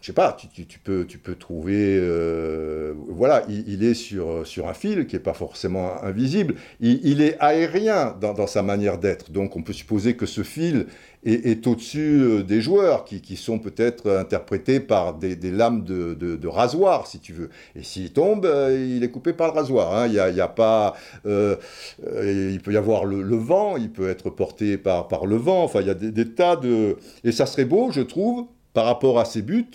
je sais pas, tu, tu, tu, peux, tu peux trouver... Euh, voilà, il, il est sur, sur un fil qui n'est pas forcément invisible. Il, il est aérien dans, dans sa manière d'être. Donc, on peut supposer que ce fil... Et, et au-dessus des joueurs qui, qui sont peut-être interprétés par des, des lames de, de, de rasoir, si tu veux. Et s'il tombe, euh, il est coupé par le rasoir. Hein. Il y a, il y a pas, euh, euh, il peut y avoir le, le vent, il peut être porté par, par le vent. Enfin, il y a des, des tas de... Et ça serait beau, je trouve, par rapport à ses buts.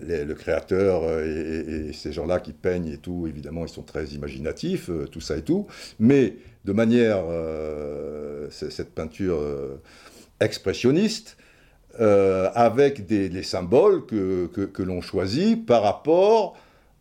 Les, le créateur et, et, et ces gens-là qui peignent et tout, évidemment, ils sont très imaginatifs, tout ça et tout. Mais de manière... Euh, cette peinture... Euh, expressionniste, euh, avec des, des symboles que, que, que l'on choisit par rapport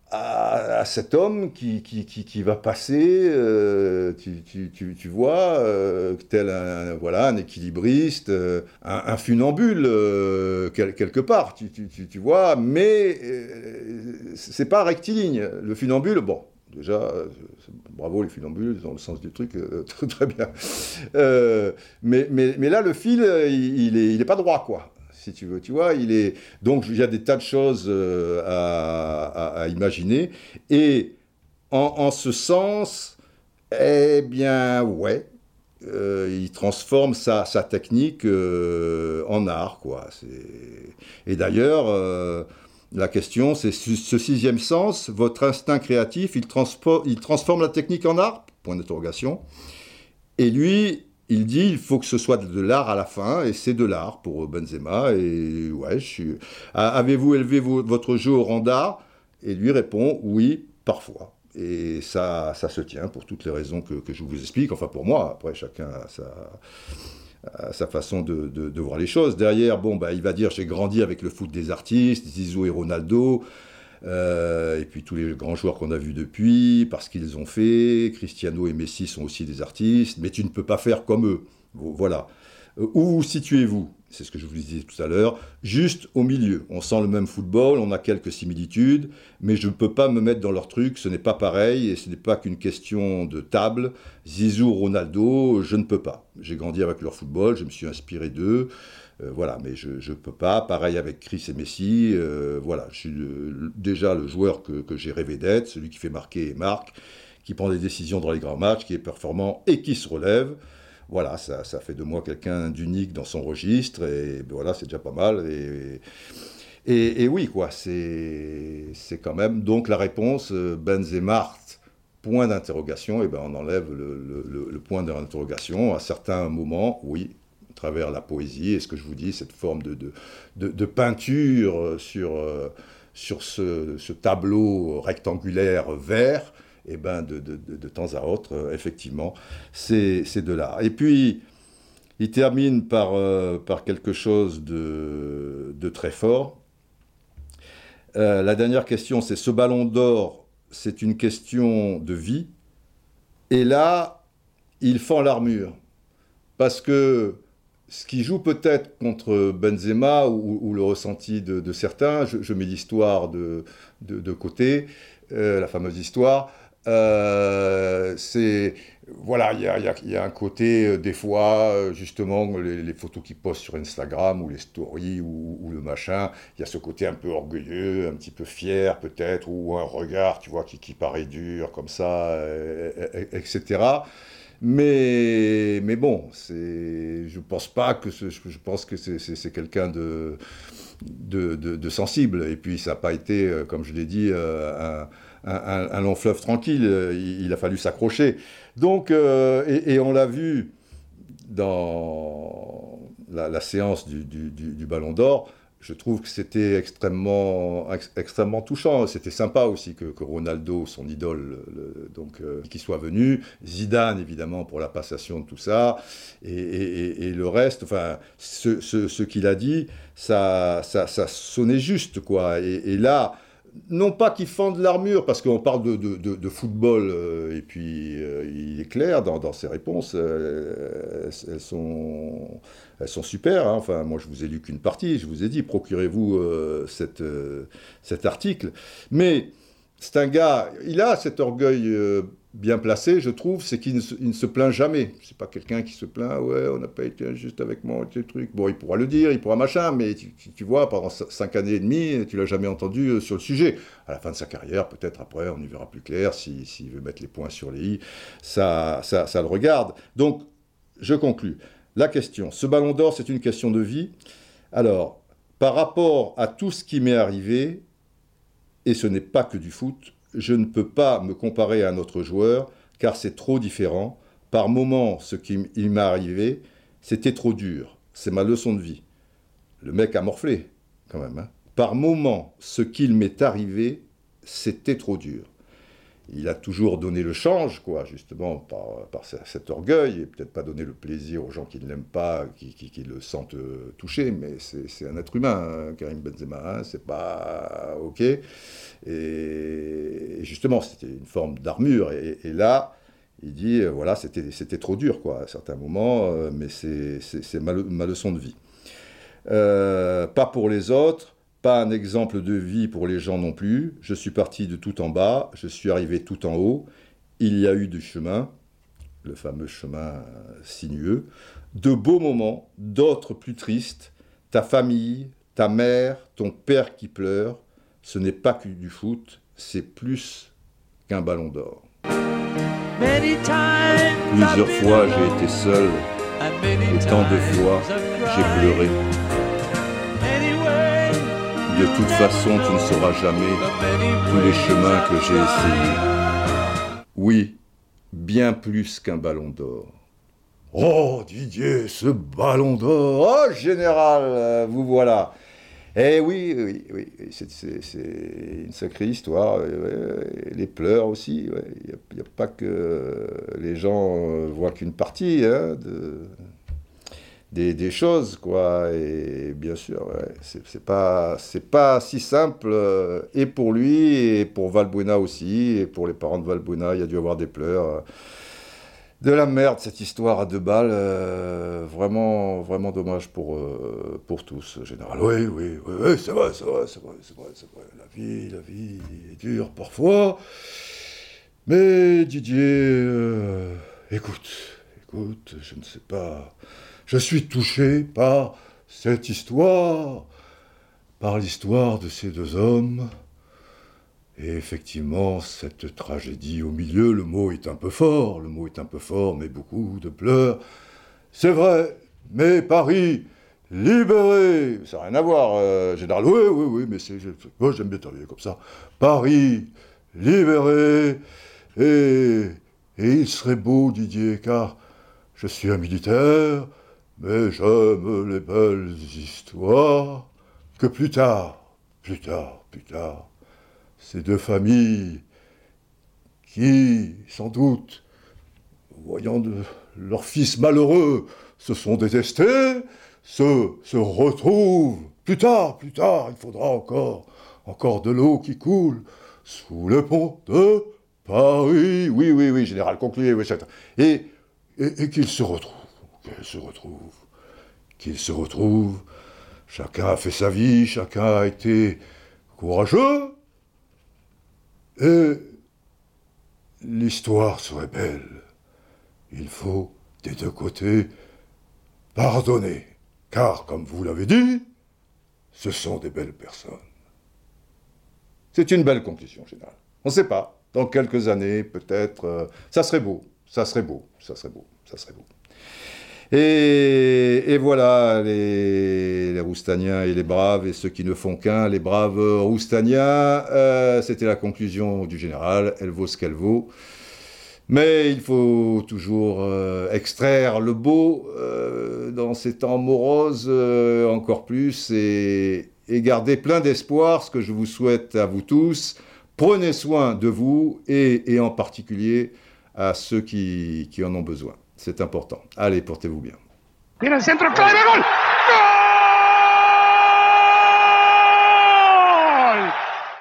à, à cet homme qui, qui, qui, qui va passer, euh, tu, tu, tu, tu vois, euh, tel un, voilà, un équilibriste, euh, un, un funambule, euh, quel, quelque part, tu, tu, tu, tu vois, mais euh, c'est pas rectiligne. Le funambule, bon... Déjà, bravo les funambules, dans le sens du truc, euh, très bien. Euh, mais, mais, mais là, le fil, il n'est il est pas droit, quoi, si tu veux. Tu vois, il est... Donc, il y a des tas de choses à, à, à imaginer. Et en, en ce sens, eh bien, ouais, euh, il transforme sa, sa technique euh, en art, quoi. C'est... Et d'ailleurs... Euh, la question, c'est ce sixième sens, votre instinct créatif, il, transpo- il transforme la technique en art ? Point d'interrogation. Et lui, il dit, il faut que ce soit de l'art à la fin, et c'est de l'art pour Benzema. Et ouais, je suis... Avez-vous élevé vos, votre jeu au rang d'art ? Et lui répond, oui, parfois. Et ça, ça se tient pour toutes les raisons que, que je vous explique. Enfin, pour moi, après, chacun a sa... à sa façon de, de, de voir les choses. Derrière, bon, bah, il va dire, j'ai grandi avec le foot des artistes, Zizou et Ronaldo, euh, et puis tous les grands joueurs qu'on a vus depuis, parce qu'ils ont fait, Cristiano et Messi sont aussi des artistes, mais tu ne peux pas faire comme eux. Voilà. Où vous situez-vous ? C'est ce que je vous disais tout à l'heure, juste au milieu. On sent le même football, on a quelques similitudes, mais je ne peux pas me mettre dans leur truc, ce n'est pas pareil, et ce n'est pas qu'une question de table. Zizou, Ronaldo, je ne peux pas. J'ai grandi avec leur football, je me suis inspiré d'eux, euh, voilà, mais je ne peux pas. Pareil avec Chris et Messi, euh, voilà, je suis euh, déjà le joueur que, que j'ai rêvé d'être, celui qui fait marquer et marque, qui prend des décisions dans les grands matchs, qui est performant et qui se relève. Voilà, ça, ça fait de moi quelqu'un d'unique dans son registre, et ben voilà, c'est déjà pas mal. Et, et, et oui, quoi, c'est, c'est quand même... Donc la réponse, Benzema, point d'interrogation, et ben on enlève le, le, le, le point d'interrogation. À certains moments, oui, travers la poésie et ce que je vous dis, cette forme de, de, de, de peinture sur, euh, sur ce, ce tableau rectangulaire vert, et eh ben de, de, de, de temps à autre, euh, effectivement, c'est, c'est de l'art. Et puis, il termine par, euh, par quelque chose de, de très fort. Euh, la dernière question, c'est ce ballon d'or, c'est une question de vie. Et là, il fend l'armure. Parce que ce qui joue peut-être contre Benzema, ou, ou le ressenti de, de certains, je, je mets l'histoire de, de, de côté, euh, la fameuse histoire, euh, c'est... Voilà, il y a, y, a, y a un côté, euh, des fois, euh, justement, les, les photos qu'ils postent sur Instagram ou les stories ou, ou le machin, il y a ce côté un peu orgueilleux, un petit peu fier peut-être, ou un regard, tu vois, qui, qui paraît dur, comme ça, euh, et cetera. Mais, mais bon, c'est, je pense pas que... Ce, je pense que c'est, c'est, c'est quelqu'un de, de, de, de sensible. Et puis, ça n'a pas été, comme je l'ai dit, euh, un... Un, un long fleuve tranquille, il, il a fallu s'accrocher. Donc, euh, et, et on l'a vu dans la, la séance du, du, du, du Ballon d'Or, je trouve que c'était extrêmement, ex, extrêmement touchant. C'était sympa aussi que, que Ronaldo, son idole, le, donc, euh, qu'il soit venu, Zidane évidemment pour la passation de tout ça, et, et, et le reste, enfin, ce, ce, ce qu'il a dit, ça, ça, ça sonnait juste, quoi. Et, et là, non pas qu'ils fendent l'armure, parce qu'on parle de, de, de, de football, euh, et puis euh, il est clair dans, dans ses réponses, euh, elles, elles, sont, elles sont super, hein. Enfin, moi je vous ai lu qu'une partie, je vous ai dit, procurez-vous euh, cette, euh, cet article. Mais c'est un gars, il a cet orgueil euh, bien placé, je trouve, c'est qu'il ne se, il ne se plaint jamais. C'est pas quelqu'un qui se plaint, ouais, on n'a pas été injuste avec moi, tes trucs. Bon, il pourra le dire, il pourra machin, mais tu, tu vois, pendant cinq années et demie, tu l'as jamais entendu sur le sujet. À la fin de sa carrière, peut-être après, on y verra plus clair, s'il si, si veut mettre les points sur les i, ça, ça, ça le regarde. Donc, je conclus. La question, ce ballon d'or, c'est une question de vie. Alors, par rapport à tout ce qui m'est arrivé, et ce n'est pas que du foot, je ne peux pas me comparer à un autre joueur, car c'est trop différent. Par moments, ce qui m'est arrivé, c'était trop dur. C'est ma leçon de vie. Le mec a morflé, quand même. Hein. Par moments, ce qu'il m'est arrivé, c'était trop dur. Il a toujours donné le change, quoi, justement, par, par cet orgueil, et peut-être pas donné le plaisir aux gens qui ne l'aiment pas, qui, qui, qui le sentent touché, mais c'est, c'est un être humain, hein, Karim Benzema, hein, c'est pas OK. Et, et justement, c'était une forme d'armure, et, et là, il dit, voilà, c'était, c'était trop dur, quoi, à certains moments, mais c'est, c'est, c'est ma, ma leçon de vie. Euh, pas pour les autres, pas un exemple de vie pour les gens non plus. Je suis parti de tout en bas, je suis arrivé tout en haut. Il y a eu du chemin, le fameux chemin sinueux, de beaux moments, d'autres plus tristes. Ta famille, ta mère, ton père qui pleure. Ce n'est pas que du foot, c'est plus qu'un ballon d'or. Plusieurs fois j'ai été seul, et tant de fois j'ai pleuré. De toute façon, tu ne sauras jamais tous les chemins que j'ai essayés. Oui, bien plus qu'un ballon d'or. Oh Didier, ce ballon d'or! Oh général, vous voilà! Eh oui, oui, oui, c'est, c'est, c'est une sacrée histoire. Et les pleurs aussi. Il n'y a, a pas que les gens voient qu'une partie, hein, de... Des, des choses, quoi, et bien sûr, ouais, c'est, c'est, pas, c'est pas si simple, euh, et pour lui, et pour Valbuena aussi, et pour les parents de Valbuena, il y a dû avoir des pleurs. De la merde, cette histoire à deux balles, euh, vraiment, vraiment dommage pour, euh, pour tous, général. Oui, oui, oui, oui, c'est vrai, c'est vrai, c'est vrai, c'est vrai, c'est vrai, la vie, la vie est dure parfois, mais Didier, euh, écoute, écoute, je ne sais pas... Je suis touché par cette histoire, par l'histoire de ces deux hommes. Et effectivement, cette tragédie au milieu, le mot est un peu fort, le mot est un peu fort, mais beaucoup de pleurs. C'est vrai, mais Paris, libéré, ça n'a rien à voir, euh, général. Oui, oui, oui, mais c'est, moi j'aime bien travailler comme ça. Paris, libéré, et, et il serait beau, Didier, car je suis un militaire, Mais j'aime les belles histoires que plus tard, plus tard, plus tard, ces deux familles qui, sans doute, voyant de leurs fils malheureux, se sont détestés, se, se retrouvent. Plus tard, plus tard, il faudra encore, encore de l'eau qui coule sous le pont de Paris. Oui, oui, oui, général, concluez, oui, c'est... Et, et, et qu'ils se retrouvent. Qu'ils se retrouvent, qu'ils se retrouvent, chacun a fait sa vie, chacun a été courageux, et l'histoire serait belle. Il faut, des deux côtés, pardonner, car, comme vous l'avez dit, ce sont des belles personnes. C'est une belle conclusion, générale. On ne sait pas, dans quelques années, peut-être, euh, ça serait beau, ça serait beau, ça serait beau, ça serait beau. Et, et voilà, les, les roustaniens et les braves, et ceux qui ne font qu'un, les braves roustaniens, euh, c'était la conclusion du général, elle vaut ce qu'elle vaut. Mais il faut toujours euh, extraire le beau euh, dans ces temps moroses euh, encore plus, et, et garder plein d'espoir, ce que je vous souhaite à vous tous. Prenez soin de vous, et, et en particulier à ceux qui, qui en ont besoin. C'est important. Allez, portez-vous bien. Tira el centro, clave, gol.